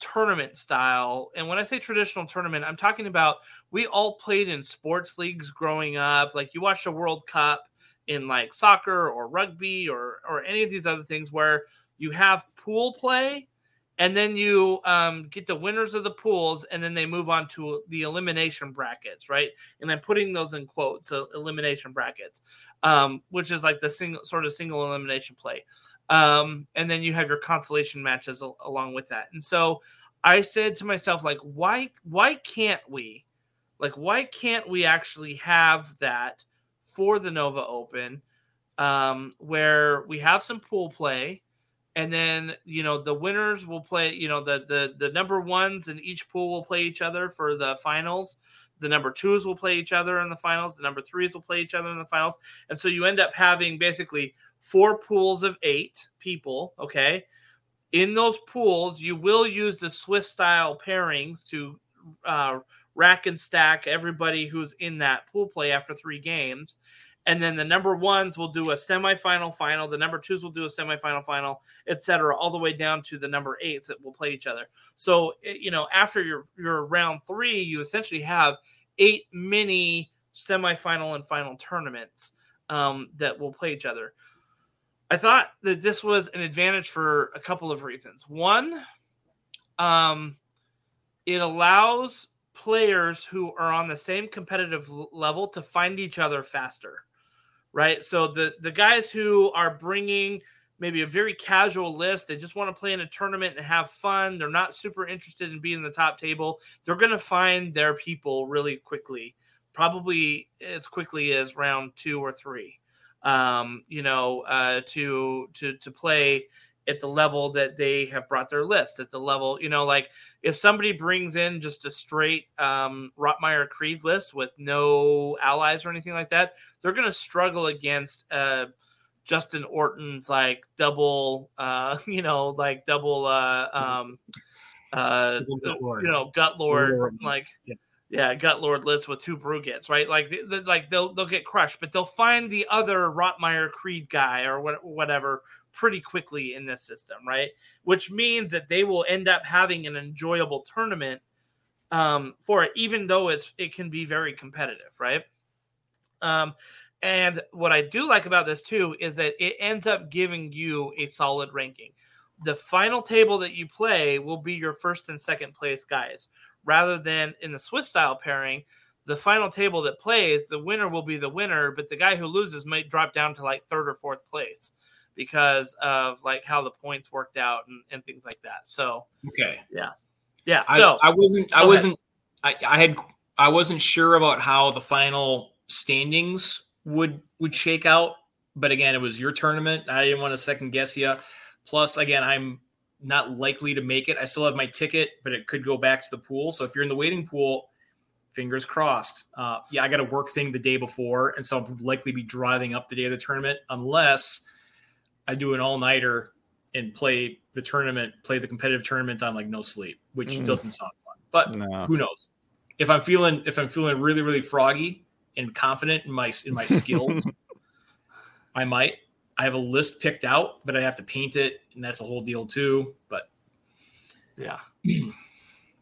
tournament style. And when I say traditional tournament, I'm talking about we all played in sports leagues growing up. Like, you watched a World Cup in like soccer or rugby or or any of these other things where you have pool play, and then you um, get the winners of the pools, and then they move on to the elimination brackets, right? And I'm putting those in quotes, so elimination brackets, um, which is like the single sort of single elimination play. Um, and then you have your consolation matches al- along with that. And so I said to myself, like, why, why can't we, like, why can't we actually have that for the Nova Open, um, where we have some pool play? And then, you know, the winners will play, you know, the, the the number ones in each pool will play each other for the finals. The number twos will play each other in the finals. The number threes will play each other in the finals. And so you end up having basically four pools of eight people, okay? In those pools, you will use the Swiss-style pairings to uh, rack and stack everybody who's in that pool play after three games. And then the number ones will do a semifinal final. The number twos will do a semifinal final, et cetera, all the way down to the number eights that will play each other. So, you know, after your, your round three, you essentially have eight mini semifinal and final tournaments um, that will play each other. I thought that this was an advantage for a couple of reasons. One, um, it allows players who are on the same competitive level to find each other faster. Right. So the, the guys who are bringing maybe a very casual list, they just want to play in a tournament and have fun. They're not super interested in being in the top table. They're going to find their people really quickly, probably as quickly as round two or three, um, you know, uh, to, to, to play at the level that they have brought their list at the level, you know, like if somebody brings in just a straight um, Rotmire Creed list with no allies or anything like that, they're going to struggle against uh, Justin Orton's like double, uh, you know, like double, uh, um, uh, you know, gut lord, like, yeah. yeah, gut lord list with two Brugits, right? Like, they, they, like they'll, they'll get crushed, but they'll find the other Rotmire Creed guy or what, whatever, pretty quickly in this system, right? Which means that they will end up having an enjoyable tournament um, for it, even though it's it can be very competitive, right? Um, and what I do like about this too is that it ends up giving you a solid ranking. The final table that you play will be your first and second place guys, rather than in the Swiss style pairing. The final table that plays, the winner will be the winner, but the guy who loses might drop down to like third or fourth place, because of like how the points worked out and, and things like that. So, okay. Yeah. Yeah. So I, I wasn't, I wasn't, I, I had I wasn't sure about how the final standings would would shake out. But again, it was your tournament. I didn't want to second guess you. Plus, again, I'm not likely to make it. I still have my ticket, but it could go back to the pool. So if you're in the waiting pool, fingers crossed. Uh, yeah, I got a work thing the day before, and so I'll likely be driving up the day of the tournament unless I do an all-nighter and play the tournament, play the competitive tournament on like no sleep, which mm. doesn't sound fun. But no. Who knows? If I'm feeling if I'm feeling really, really froggy and confident in my in my skills, I might. I have a list picked out, but I have to paint it, and that's a whole deal too. But yeah,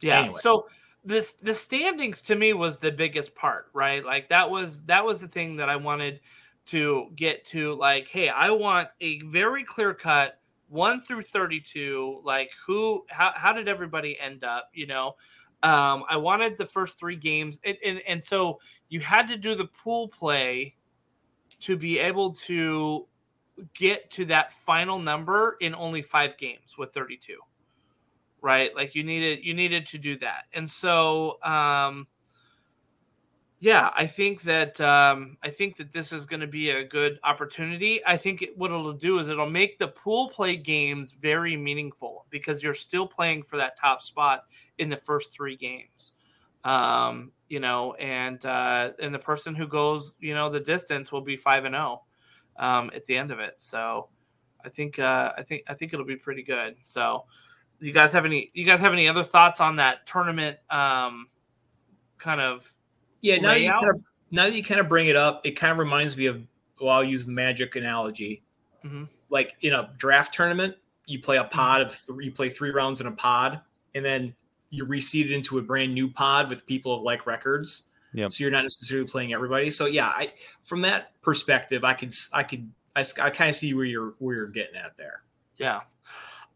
yeah. Anyway. So this the standings to me was the biggest part, right? Like that was that was the thing that I wanted to get to. Like, hey, I want a very clear cut one through thirty-two. Like, who? How? How did everybody end up? You know. Um, I wanted the first three games, and, and and so you had to do the pool play to be able to get to that final number in only five games with thirty-two, right? Like you needed you needed to do that, and so um, yeah, I think that um, I think that this is going to be a good opportunity. I think it, what it'll do is it'll make the pool play games very meaningful because you're still playing for that top spot in the first three games, um, you know, and uh, and the person who goes, you know, the distance will be five and zero um, at the end of it. So I think uh, I think I think it'll be pretty good. So you guys have any you guys have any other thoughts on that tournament um, kind of? Yeah, now that, you kind of, now that you kind of bring it up, it kind of reminds me of, well, I'll use the Magic analogy. Mm-hmm. Like in a draft tournament, you play a pod of three, you play three rounds in a pod, and then you're reseeded into a brand new pod with people of like records. Yep. So you're not necessarily playing everybody. So yeah, I, from that perspective, I could, I could, I, I kind of see where you're, where you're getting at there. Yeah.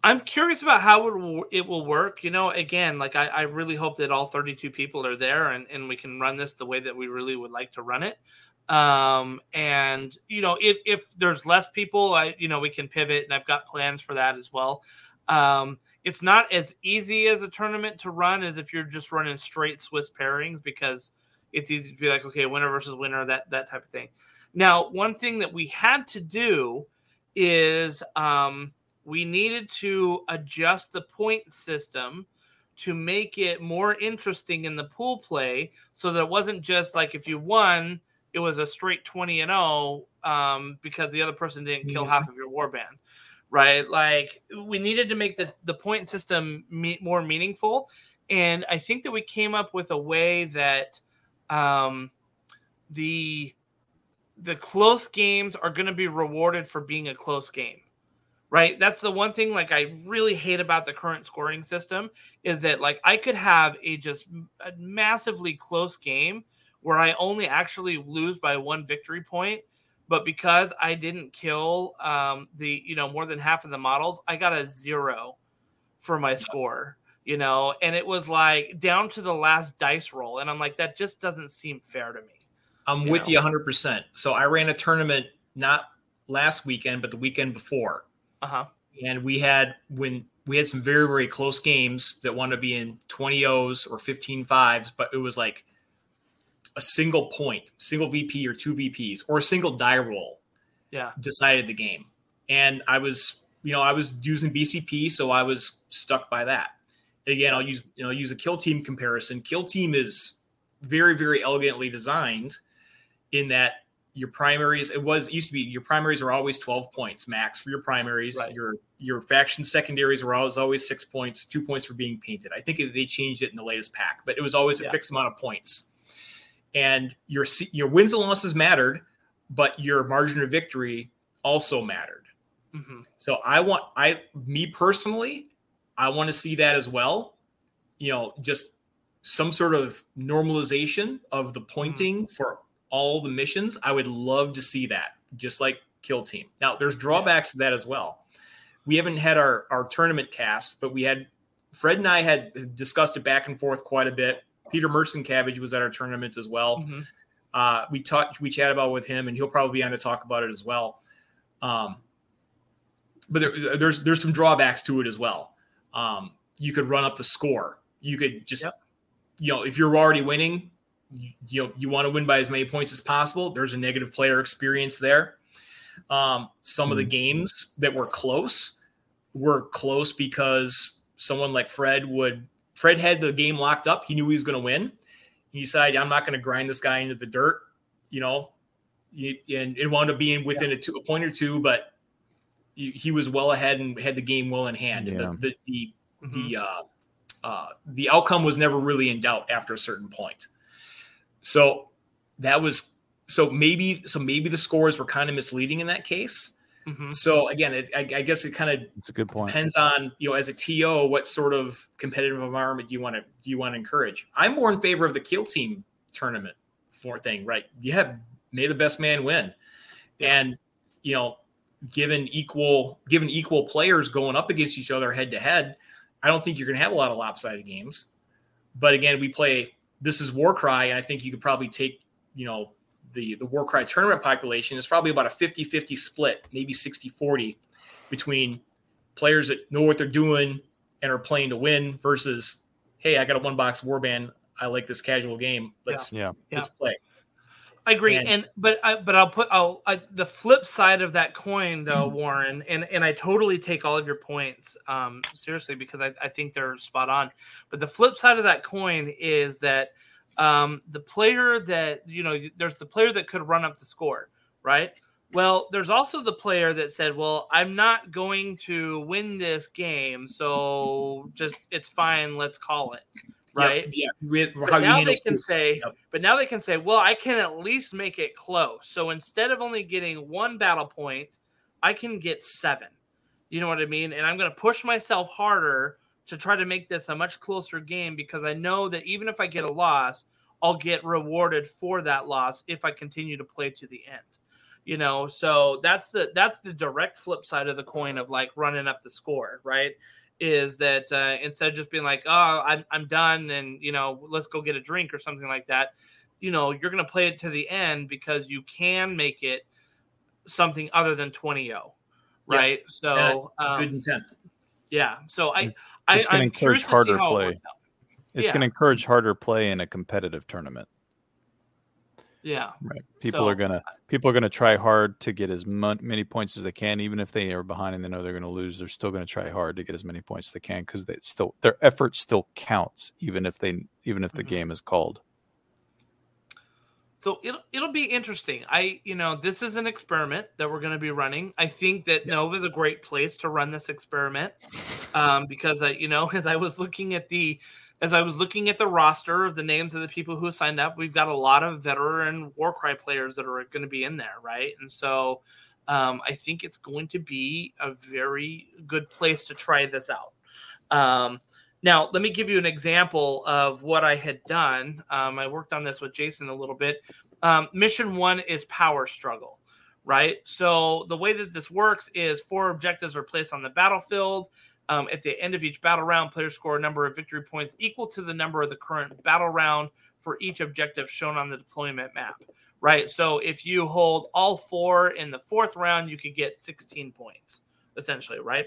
I'm curious about how it will, it will work. You know, again, like I, I really hope that all thirty-two people are there and, and we can run this the way that we really would like to run it. Um, and, you know, if, if there's less people, I you know, we can pivot, and I've got plans for that as well. Um, it's not as easy as a tournament to run as if you're just running straight Swiss pairings, because it's easy to be like, okay, winner versus winner, that that type of thing. Now, one thing that we had to do is um, – we needed to adjust the point system to make it more interesting in the pool play, so that it wasn't just like if you won, it was a straight twenty and oh um, because the other person didn't kill yeah. half of your warband, right? Like we needed to make the, the point system me- more meaningful. And I think that we came up with a way that um, the the close games are going to be rewarded for being a close game. Right. That's the one thing like I really hate about the current scoring system is that like I could have a just a massively close game where I only actually lose by one victory point. But because I didn't kill um, the, you know, more than half of the models, I got a zero for my score, you know, and it was like down to the last dice roll. And I'm like, that just doesn't seem fair to me. I'm you with know? you one hundred percent. So I ran a tournament not last weekend, but the weekend before. Uh-huh. And we had when we had some very, very close games that wanted to be in twenty ohs or fifteen fives, but it was like a single point, single V P or two V Ps or a single die roll yeah. decided the game. And I was, you know, I was using B C P, so I was stuck by that. And again, I'll use, you know, use a Kill Team comparison. Kill Team is very, very elegantly designed in that your primaries, it was it used to be your primaries are always twelve points max for your primaries. Right. Your your faction secondaries were always always six points, two points for being painted. I think they changed it in the latest pack, but it was always yeah. a fixed amount of points. And your your wins and losses mattered, but your margin of victory also mattered. Mm-hmm. So I want I me personally, I want to see that as well. You know, just some sort of normalization of the pointing mm-hmm. for all the missions. I would love to see that, just like Kill Team. Now there's drawbacks to that as well. We haven't had our, our tournament cast, but we had Fred and I had discussed it back and forth quite a bit. Peter Merson Cabbage was at our tournament as well. Mm-hmm. Uh, we talked, we chat about it with him, and he'll probably be on to talk about it as well. Um, but there, there's, there's some drawbacks to it as well. Um, you could run up the score. You could just, yep. you know, if you're already winning, you you want to win by as many points as possible. There's a negative player experience there. Um, some mm-hmm. of the games that were close were close because someone like Fred would Fred had the game locked up. He knew he was going to win. He decided, I'm not going to grind this guy into the dirt, you know, and it wound up being within yeah. a, two, a point or two, but he was well ahead and had the game well in hand. Yeah. The the the, mm-hmm. the uh, uh, the outcome was never really in doubt after a certain point. So that was so maybe so maybe the scores were kind of misleading in that case. Mm-hmm. So again, it, I, I guess it kind of it's a good point. Depends on, you know, as a T O, what sort of competitive environment you want to you want to encourage. I'm more in favor of the kill team tournament for thing, right? Yeah, may the best man win, and you know, given equal given equal players going up against each other head to head, I don't think you're going to have a lot of lopsided games. But again, we play this is Warcry, and I think you could probably take, you know, the, the Warcry tournament population is probably about a fifty-fifty split, maybe sixty-forty between players that know what they're doing and are playing to win versus, hey, I got a one-box warband. I like this casual game. Let's, yeah. Yeah. let's play. I agree. And, and but I, but I'll put I'll, I, the flip side of that coin, though, Warren, and, and I totally take all of your points um, seriously because I, I think they're spot on. But the flip side of that coin is that Um, the player that, you know, there's the player that could run up the score, right? Well, there's also the player that said, well, I'm not going to win this game, so just it's fine, let's call it, right? Yeah. yeah. But, How now they can say, yep. but now they can say, well, I can at least make it close. So instead of only getting one battle point, I can get seven. You know what I mean? And I'm going to push myself harder to try to make this a much closer game because I know that even if I get a loss, I'll get rewarded for that loss if I continue to play to the end. You know, so that's the that's the direct flip side of the coin of like running up the score, right? Is that uh, instead of just being like, oh, I'm I'm done and, you know, let's go get a drink or something like that, you know, you're going to play it to the end because you can make it something other than twenty oh, right? Yeah. So um, good intent. Yeah, so I... It's going to encourage harder play. It it's yeah. going to encourage harder play in a competitive tournament. Yeah, right. People so, are gonna people are gonna try hard to get as many points as they can, even if they are behind and they know they're going to lose. They're still going to try hard to get as many points as they can because they still their effort still counts, even if they even if the mm-hmm. game is called. So it'll it'll be interesting. I you know this is an experiment that we're going to be running. I think that yeah. Nova is a great place to run this experiment. Um, because I, you know, as I was looking at the, as I was looking at the roster of the names of the people who signed up, we've got a lot of veteran Warcry players that are going to be in there, right? And so, um, I think it's going to be a very good place to try this out. Um, now let me give you an example of what I had done. Um, I worked on this with Jason a little bit. Um, mission one is power struggle, right? So the way that this works is four objectives are placed on the battlefield. Um, at the end of each battle round, players score a number of victory points equal to the number of the current battle round for each objective shown on the deployment map, right? So if you hold all four in the fourth round, you could get sixteen points, essentially, right?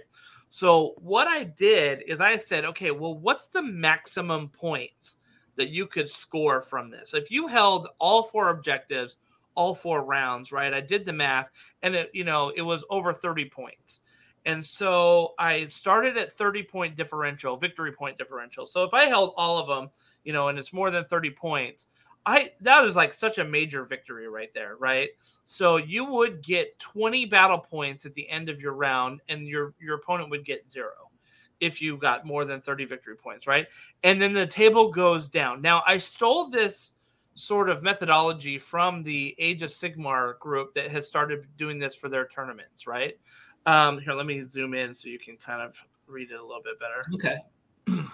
So what I did is I said, okay, well, what's the maximum points that you could score from this? If you held all four objectives, all four rounds, right? I did the math, and it, you know, it was over thirty points. And so I started at thirty-point differential, victory point differential. So if I held all of them, you know, and it's more than thirty points, I that was like such a major victory right there, right? So you would get twenty battle points at the end of your round, and your, your opponent would get zero if you got more than thirty victory points, right? And then the table goes down. Now, I stole this sort of methodology from the Age of Sigmar group that has started doing this for their tournaments, right? Um, here, let me zoom in so you can kind of read it a little bit better. Okay.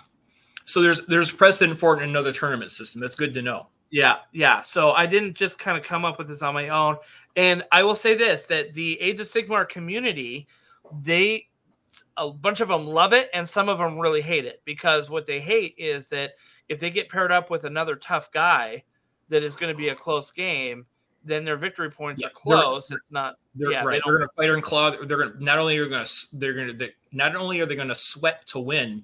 So there's there's precedent for it in another tournament system. That's good to know. Yeah, yeah. So I didn't just kind of come up with this on my own. And I will say this, that the Age of Sigmar community, they a bunch of them love it and some of them really hate it because what they hate is that if they get paired up with another tough guy that is going to be a close game, then their victory points yeah, are close. It's not. They're, yeah, right. they they're going to fight and claw. They're going to not only are going to they're going to not only are they going to sweat to win.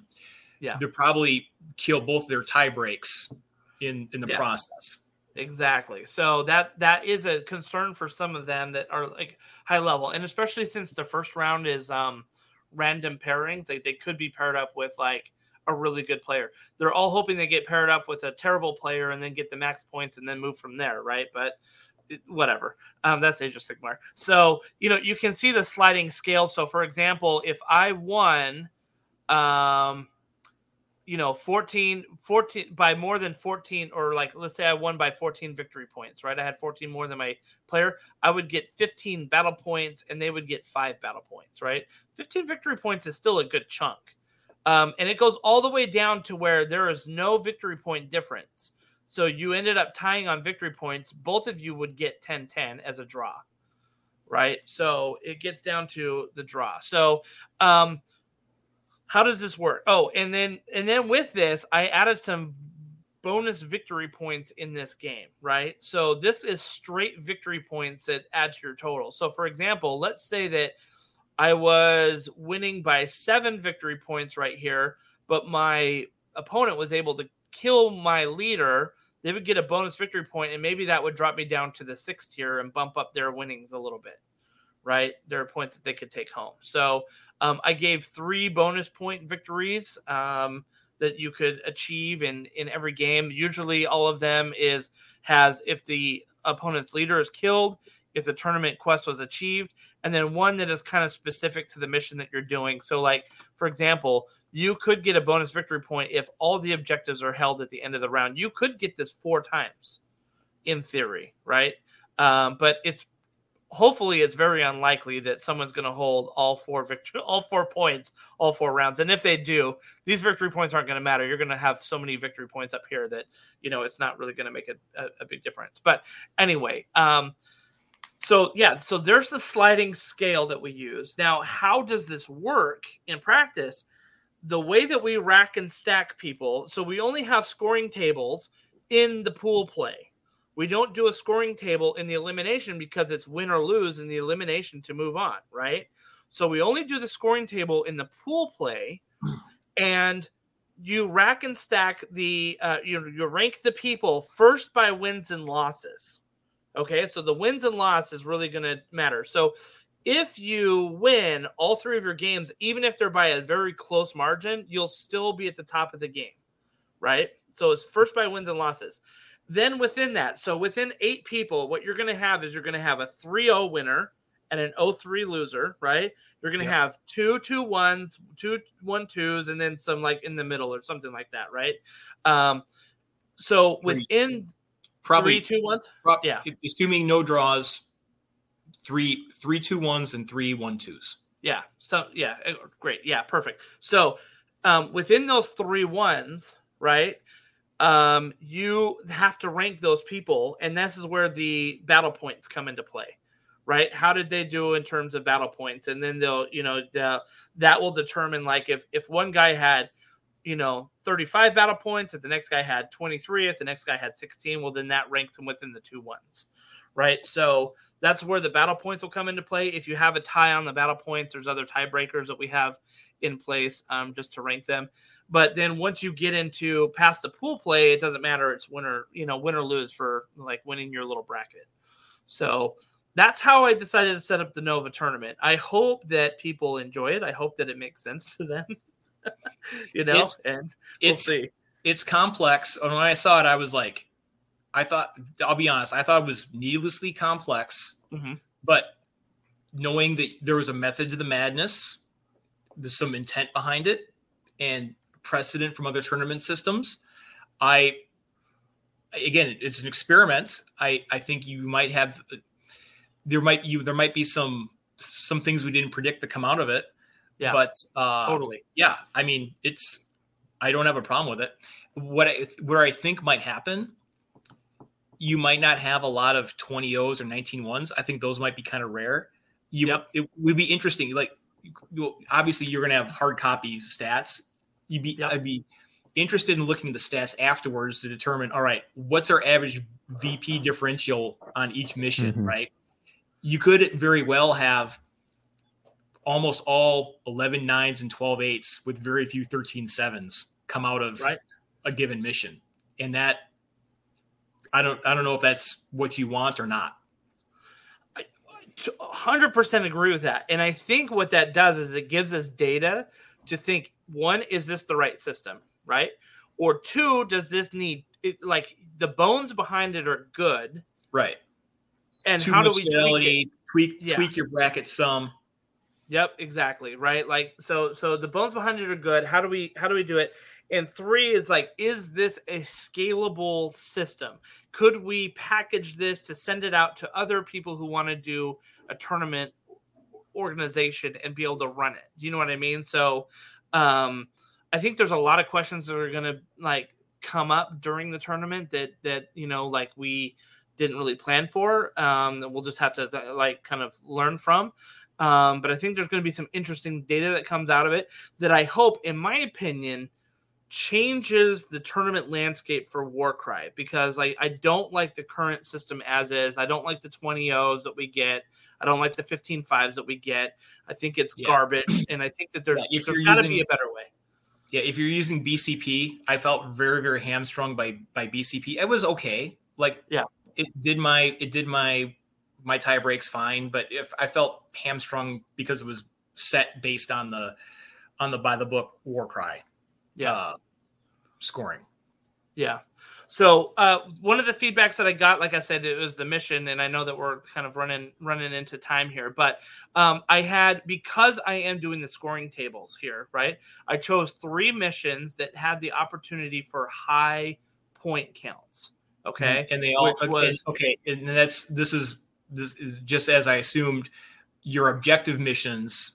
Yeah, they'll probably kill both their tie breaks in in the yes. process. Exactly. So that that is a concern for some of them that are like high level, and especially since the first round is um random pairings, like they could be paired up with like a really good player. They're all hoping they get paired up with a terrible player and then get the max points and then move from there, right? But it, whatever. Um, that's Age of Sigmar. So you know you can see the sliding scale. So for example, if I won, um. you know, fourteen, fourteen by more than fourteen, or like, let's say I won by fourteen victory points, right? I had fourteen more than my player. I would get fifteen battle points and they would get five battle points, right? fifteen victory points is still a good chunk. Um, and it goes all the way down to where there is no victory point difference. So you ended up tying on victory points. Both of you would get ten ten as a draw, right? So it gets down to the draw. So, um, how does this work? Oh, and then and then with this, I added some bonus victory points in this game, right? So this is straight victory points that add to your total. So for example, let's say that I was winning by seven victory points right here, but my opponent was able to kill my leader. They would get a bonus victory point, and maybe that would drop me down to the sixth tier and bump up their winnings a little bit. Right? There are points that they could take home. So um, I gave three bonus point victories um, that you could achieve in, in every game. Usually all of them is has if the opponent's leader is killed, if the tournament quest was achieved, and then one that is kind of specific to the mission that you're doing. So like, for example, you could get a bonus victory point if all the objectives are held at the end of the round. You could get this four times in theory, right? Um, but it's Hopefully, it's very unlikely that someone's going to hold all four victory, all four points, all four rounds. And if they do, these victory points aren't going to matter. You're going to have so many victory points up here that, you know, it's not really going to make a, a, a big difference. But anyway, um, so, yeah, so there's the sliding scale that we use. Now, how does this work in practice? The way that we rack and stack people, so we only have scoring tables in the pool play. We don't do a scoring table in the elimination because it's win or lose in the elimination to move on, right? So we only do the scoring table in the pool play, and you rack and stack the uh, you you rank the people first by wins and losses. Okay, so the wins and loss is really going to matter. So if you win all three of your games, even if they're by a very close margin, you'll still be at the top of the game, right? So it's first by wins and losses. Then within that, so within eight people, what you're going to have is you're going to have a three oh winner and an oh three loser, right? You're going to yep. have two two ones, two one twos, and then some like in the middle or something like that, right? Um, so three. within probably three two ones, pro- yeah, assuming no draws, three three two ones and three one twos. Yeah. So yeah, great. Yeah, perfect. So um, within those three ones, right? Um, you have to rank those people, and this is where the battle points come into play, right? How did they do in terms of battle points? And then they'll, you know, the, that will determine like if, if one guy had, you know, thirty-five battle points, if the next guy had twenty-three, if the next guy had sixteen, well, then that ranks them within the two ones, right? So that's where the battle points will come into play. If you have a tie on the battle points, there's other tiebreakers that we have in place um, just to rank them. But then once you get into past the pool play, it doesn't matter. It's win or, you know, win or lose for like winning your little bracket. So that's how I decided to set up the Nova tournament. I hope that people enjoy it. I hope that it makes sense to them. you know, it's, and we'll it's, see. It's complex. And when I saw it, I was like, I thought, I'll be honest, I thought it was needlessly complex, mm-hmm. but knowing that there was a method to the madness, there's some intent behind it and precedent from other tournament systems. I, again, it's an experiment. I, I think you might have, there might you there might be some, some things we didn't predict that come out of it, yeah, but uh, totally. Yeah. I mean, it's, I don't have a problem with it. What I, where I think might happen, you might not have a lot of twenty ohs or nineteen ones. I think those might be kind of rare. You, yep. It would be interesting. Like, obviously, you're going to have hard copy stats. You'd be, yep. I'd be interested in looking at the stats afterwards to determine, all right, what's our average V P differential on each mission, mm-hmm. right? You could very well have almost all eleven nines and twelve eights with very few thirteen sevens come out of right. a given mission. And that, I don't I don't know if that's what you want or not. I one hundred percent agree with that. And I think what that does is it gives us data to think, one, is this the right system, right? Or two, does this need, it, like, the bones behind it are good. Right. And Too how do we tweak, tweak, yeah. tweak your bracket some? Yep, exactly. Right. Like, so, so the bones behind it are good. How do we, how do we do it? And three is like, is this a scalable system? Could we package this to send it out to other people who want to do a tournament organization and be able to run it? Do you know what I mean? So, um, I think there's a lot of questions that are going to like come up during the tournament that, that, you know, like we didn't really plan for, um, that we'll just have to like kind of learn from. Um, but I think there's going to be some interesting data that comes out of it that I hope, in my opinion, changes the tournament landscape for Warcry, because like, I don't like the current system as is. I don't like the twenty ohs that we get. I don't like the fifteen fives that we get. I think it's yeah. garbage. And I think that there's, yeah, there's got to be a better way. Yeah, if you're using B C P, I felt very, very hamstrung by by B C P. It was okay. Like, yeah, it did my it did my my tie breaks fine, but if I felt hamstrung because it was set based on the on the by the book Warcry, yeah, uh, scoring. Yeah. So uh, one of the feedbacks that I got, like I said, it was the mission, and I know that we're kind of running running into time here, but um, I had, because I am doing the scoring tables here, right? I chose three missions that had the opportunity for high point counts. Okay, and they all Which was, and, okay, and that's this is this is just as I assumed. Your objective missions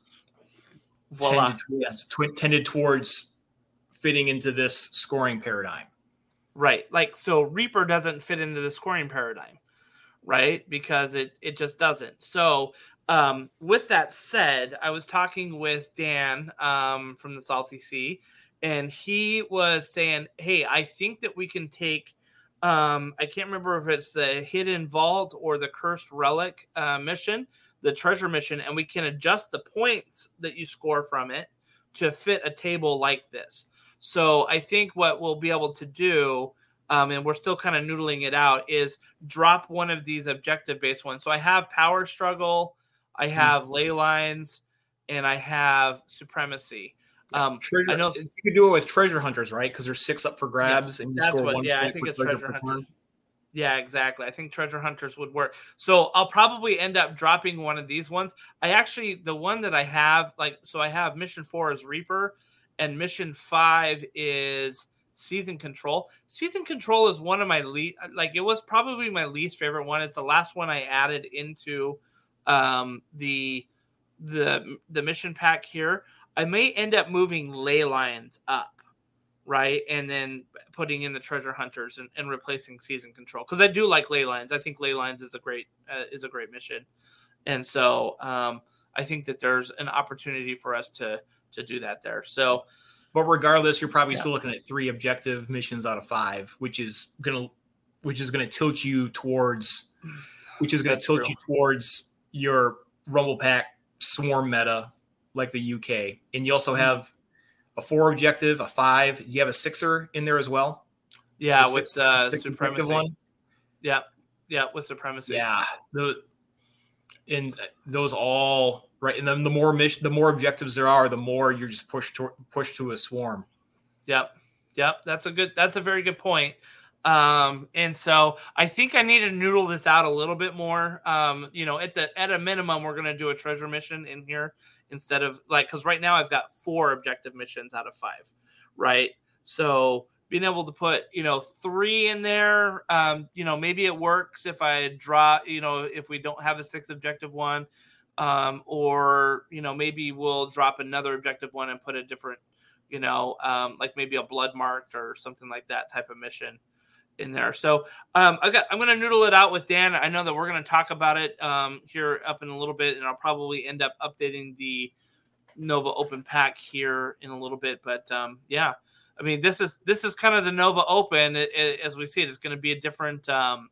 voila. tended towards, tw- tended towards fitting into this scoring paradigm. Right. Like, so Reaper doesn't fit into the scoring paradigm, right? Because it, it just doesn't. So um, with that said, I was talking with Dan um, from the Salty Sea, and he was saying, hey, I think that we can take, um, I can't remember if it's the Hidden Vault or the Cursed Relic uh, mission, the treasure mission, and we can adjust the points that you score from it to fit a table like this. So I think what we'll be able to do, um, and we're still kind of noodling it out, is drop one of these objective-based ones. So I have Power Struggle, I have mm-hmm. Ley Lines, and I have Supremacy. Um, treasure, I know you could do it with Treasure Hunters, right? Because there's six up for grabs, yes, and you that's score what, one. Yeah, I think it's Treasure, treasure Hunters. Yeah, exactly. I think Treasure Hunters would work. So I'll probably end up dropping one of these ones. I actually, the one that I have, like, so I have Mission Four is Reaper. And mission five is Season Control. Season Control is one of my least, like it was probably my least favorite one. It's the last one I added into um, the the the mission pack here. I may end up moving Ley Lines up, right? And then putting in the Treasure Hunters and, and replacing Season Control, because I do like Ley Lines. I think Ley Lines is a great uh, is a great mission, and so um, I think that there's an opportunity for us to. to do that there. So, but regardless, you're probably yeah. still looking at three objective missions out of five, which is going to, which is going to tilt you towards, which is going to tilt true. you towards your Rumble Pack swarm meta, like the U K. And you also have a four objective, a five, you have a sixer in there as well. Yeah. The with six, uh, six Supremacy. One. Yeah. Yeah. With Supremacy. Yeah. The, and those all, right, and then the more mission, the more objectives there are, the more you're just pushed to, pushed to a swarm. Yep, yep. That's a good. That's a very good point. Um, and so I think I need to noodle this out a little bit more. Um, you know, at the at a minimum, we're gonna do a treasure mission in here instead of like, because right now I've got four objective missions out of five, right? So being able to put, you know, three in there, um, you know, maybe it works if I draw, you know, if we don't have a six objective one. Um, or, you know, maybe we'll drop another objective one and put a different, you know, um, like maybe a blood marked or something like that type of mission in there. So um, I got, I'm going to noodle it out with Dan. I know that we're going to talk about it um, here up in a little bit, and I'll probably end up updating the Nova Open pack here in a little bit. But um, yeah, I mean, this is this is kind of the Nova Open it, it, as we see it. It's going to be a different um,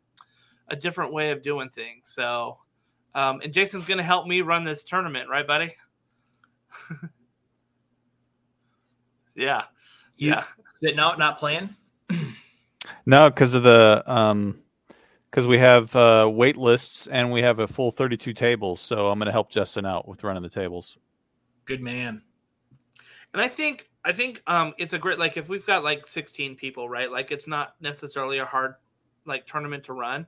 a different way of doing things. So. Um, and Jason's going to help me run this tournament, right, buddy? yeah. You yeah. Sitting out, not playing? No, because of the um, because we have uh, wait lists and we have a full thirty-two tables. So I'm going to help Justin out with running the tables. Good man. And I think I think um, it's a great, like if we've got like sixteen people, right? Like it's not necessarily a hard like tournament to run.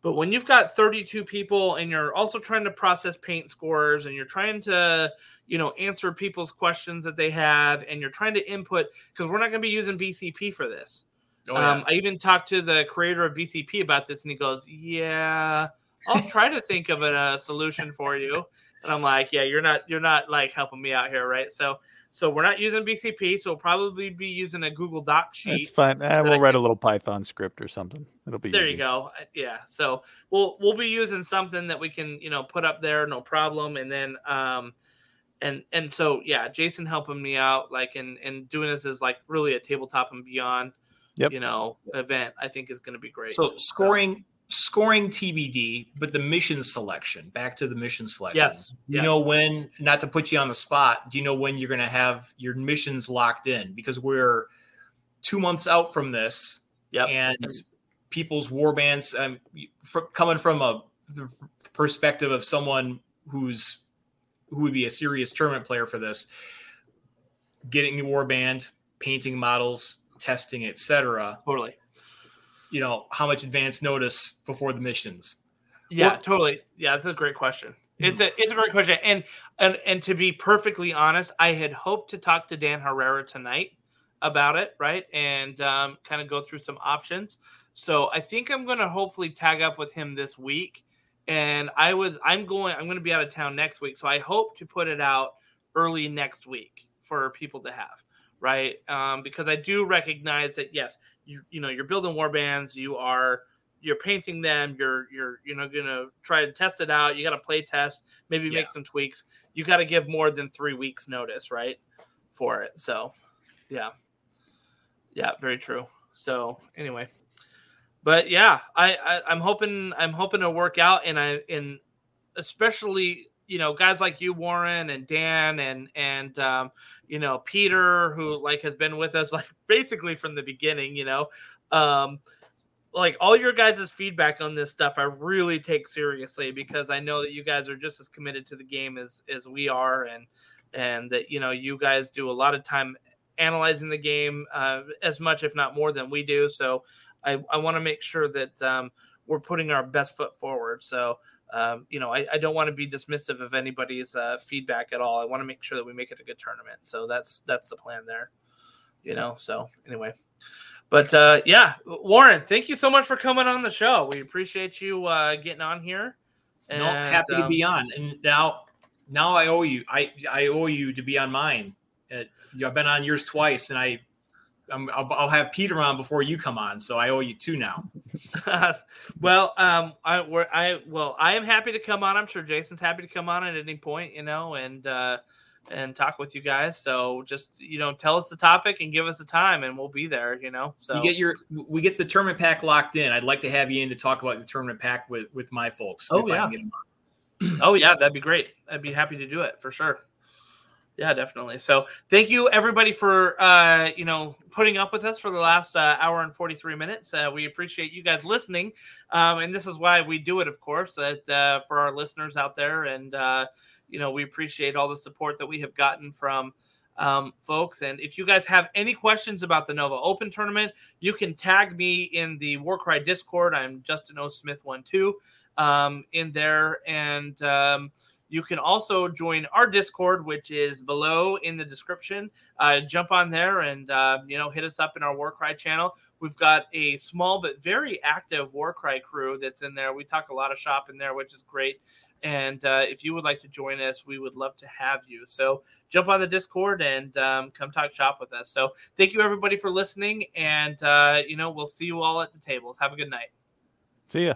But when you've got thirty-two people and you're also trying to process paint scores and you're trying to, you know, answer people's questions that they have and you're trying to input, because we're not going to be using B C P for this. Oh, yeah. um, I even talked to the creator of B C P about this and he goes, yeah, I'll try to think of a, a solution for you. And I'm like, yeah, you're not, you're not like helping me out here. Right. So, so we're not using B C P. So we'll probably be using a Google Doc sheet. That's fine. Uh, we'll write a little Python script or something. It'll be there. Easy. You go. Yeah. So we'll, we'll be using something that we can, you know, put up there. No problem. And then, um, and, and so, yeah, Jason helping me out, like, and, and doing this is like really a tabletop and beyond, yep. you know, event, I think is going to be great. So scoring, Scoring T B D, but the mission selection, back to the mission selection. Yes, yes. You know when, not to put you on the spot, do you know when you're going to have your missions locked in? Because we're two months out from this, yep. and people's warbands, um, from, coming from a the perspective of someone who's who would be a serious tournament player for this, getting your warband, painting models, testing, et cetera. Totally. You know, how much advance notice before the missions? Yeah, what? Totally. Yeah, that's a great question. It's a it's a great question. And and and to be perfectly honest, I had hoped to talk to Dan Herrera tonight about it, right? And um, kind of go through some options. So I think I'm going to hopefully tag up with him this week. And I would I'm going I'm going to be out of town next week, so I hope to put it out early next week for people to have. Right. Um, because I do recognize that, yes, you you know, you're building warbands, you are you're painting them, you're you're you know gonna try to test it out, you gotta play test, maybe yeah. make some tweaks. You gotta give more than three weeks notice, right? For it. So yeah. Yeah, very true. So anyway. But yeah, I, I I'm hoping I'm hoping to work out and I and especially you know, guys like you, Warren and Dan and, and, um, you know, Peter, who like has been with us, like basically from the beginning, you know, um, like all your guys' feedback on this stuff, I really take seriously because I know that you guys are just as committed to the game as, as we are. And, and that, you know, you guys do a lot of time analyzing the game, uh, as much, if not more than we do. So I, I want to make sure that, um, we're putting our best foot forward. So, Um, you know, I, I don't want to be dismissive of anybody's uh, feedback at all. I want to make sure that we make it a good tournament. So that's that's the plan there, you know. So anyway, but uh, yeah, Warren, thank you so much for coming on the show. We appreciate you uh, getting on here. And, no, happy um, to be on. And now, now I owe you. I I owe you to be on mine. Uh, I've been on yours twice, and I. I'm, I'll, I'll have Peter on before you come on, so I owe you two now. well, um, I we're, I well, I am happy to come on. I'm sure Jason's happy to come on at any point, you know, and uh, and talk with you guys. So just you know, tell us the topic and give us the time, and we'll be there. You know, so we get your we get the tournament pack locked in. I'd like to have you in to talk about the tournament pack with, with my folks. Oh yeah, oh yeah, that'd be great. I'd be happy to do it for sure. Yeah, definitely. So thank you, everybody, for, uh, you know, putting up with us for the last uh, hour and forty-three minutes. Uh, we appreciate you guys listening. Um, and this is why we do it, of course, that, uh, for our listeners out there. And, uh, you know, we appreciate all the support that we have gotten from um, folks. And if you guys have any questions about the Nova Open Tournament, you can tag me in the Warcry Discord. I'm Justin O. Smith one two um, in there. And, um you can also join our Discord, which is below in the description. Uh, jump on there and, uh, you know, hit us up in our Warcry channel. We've got a small but very active Warcry crew that's in there. We talk a lot of shop in there, which is great. And uh, if you would like to join us, we would love to have you. So jump on the Discord and um, come talk shop with us. So thank you, everybody, for listening. And, uh, you know, we'll see you all at the tables. Have a good night. See ya.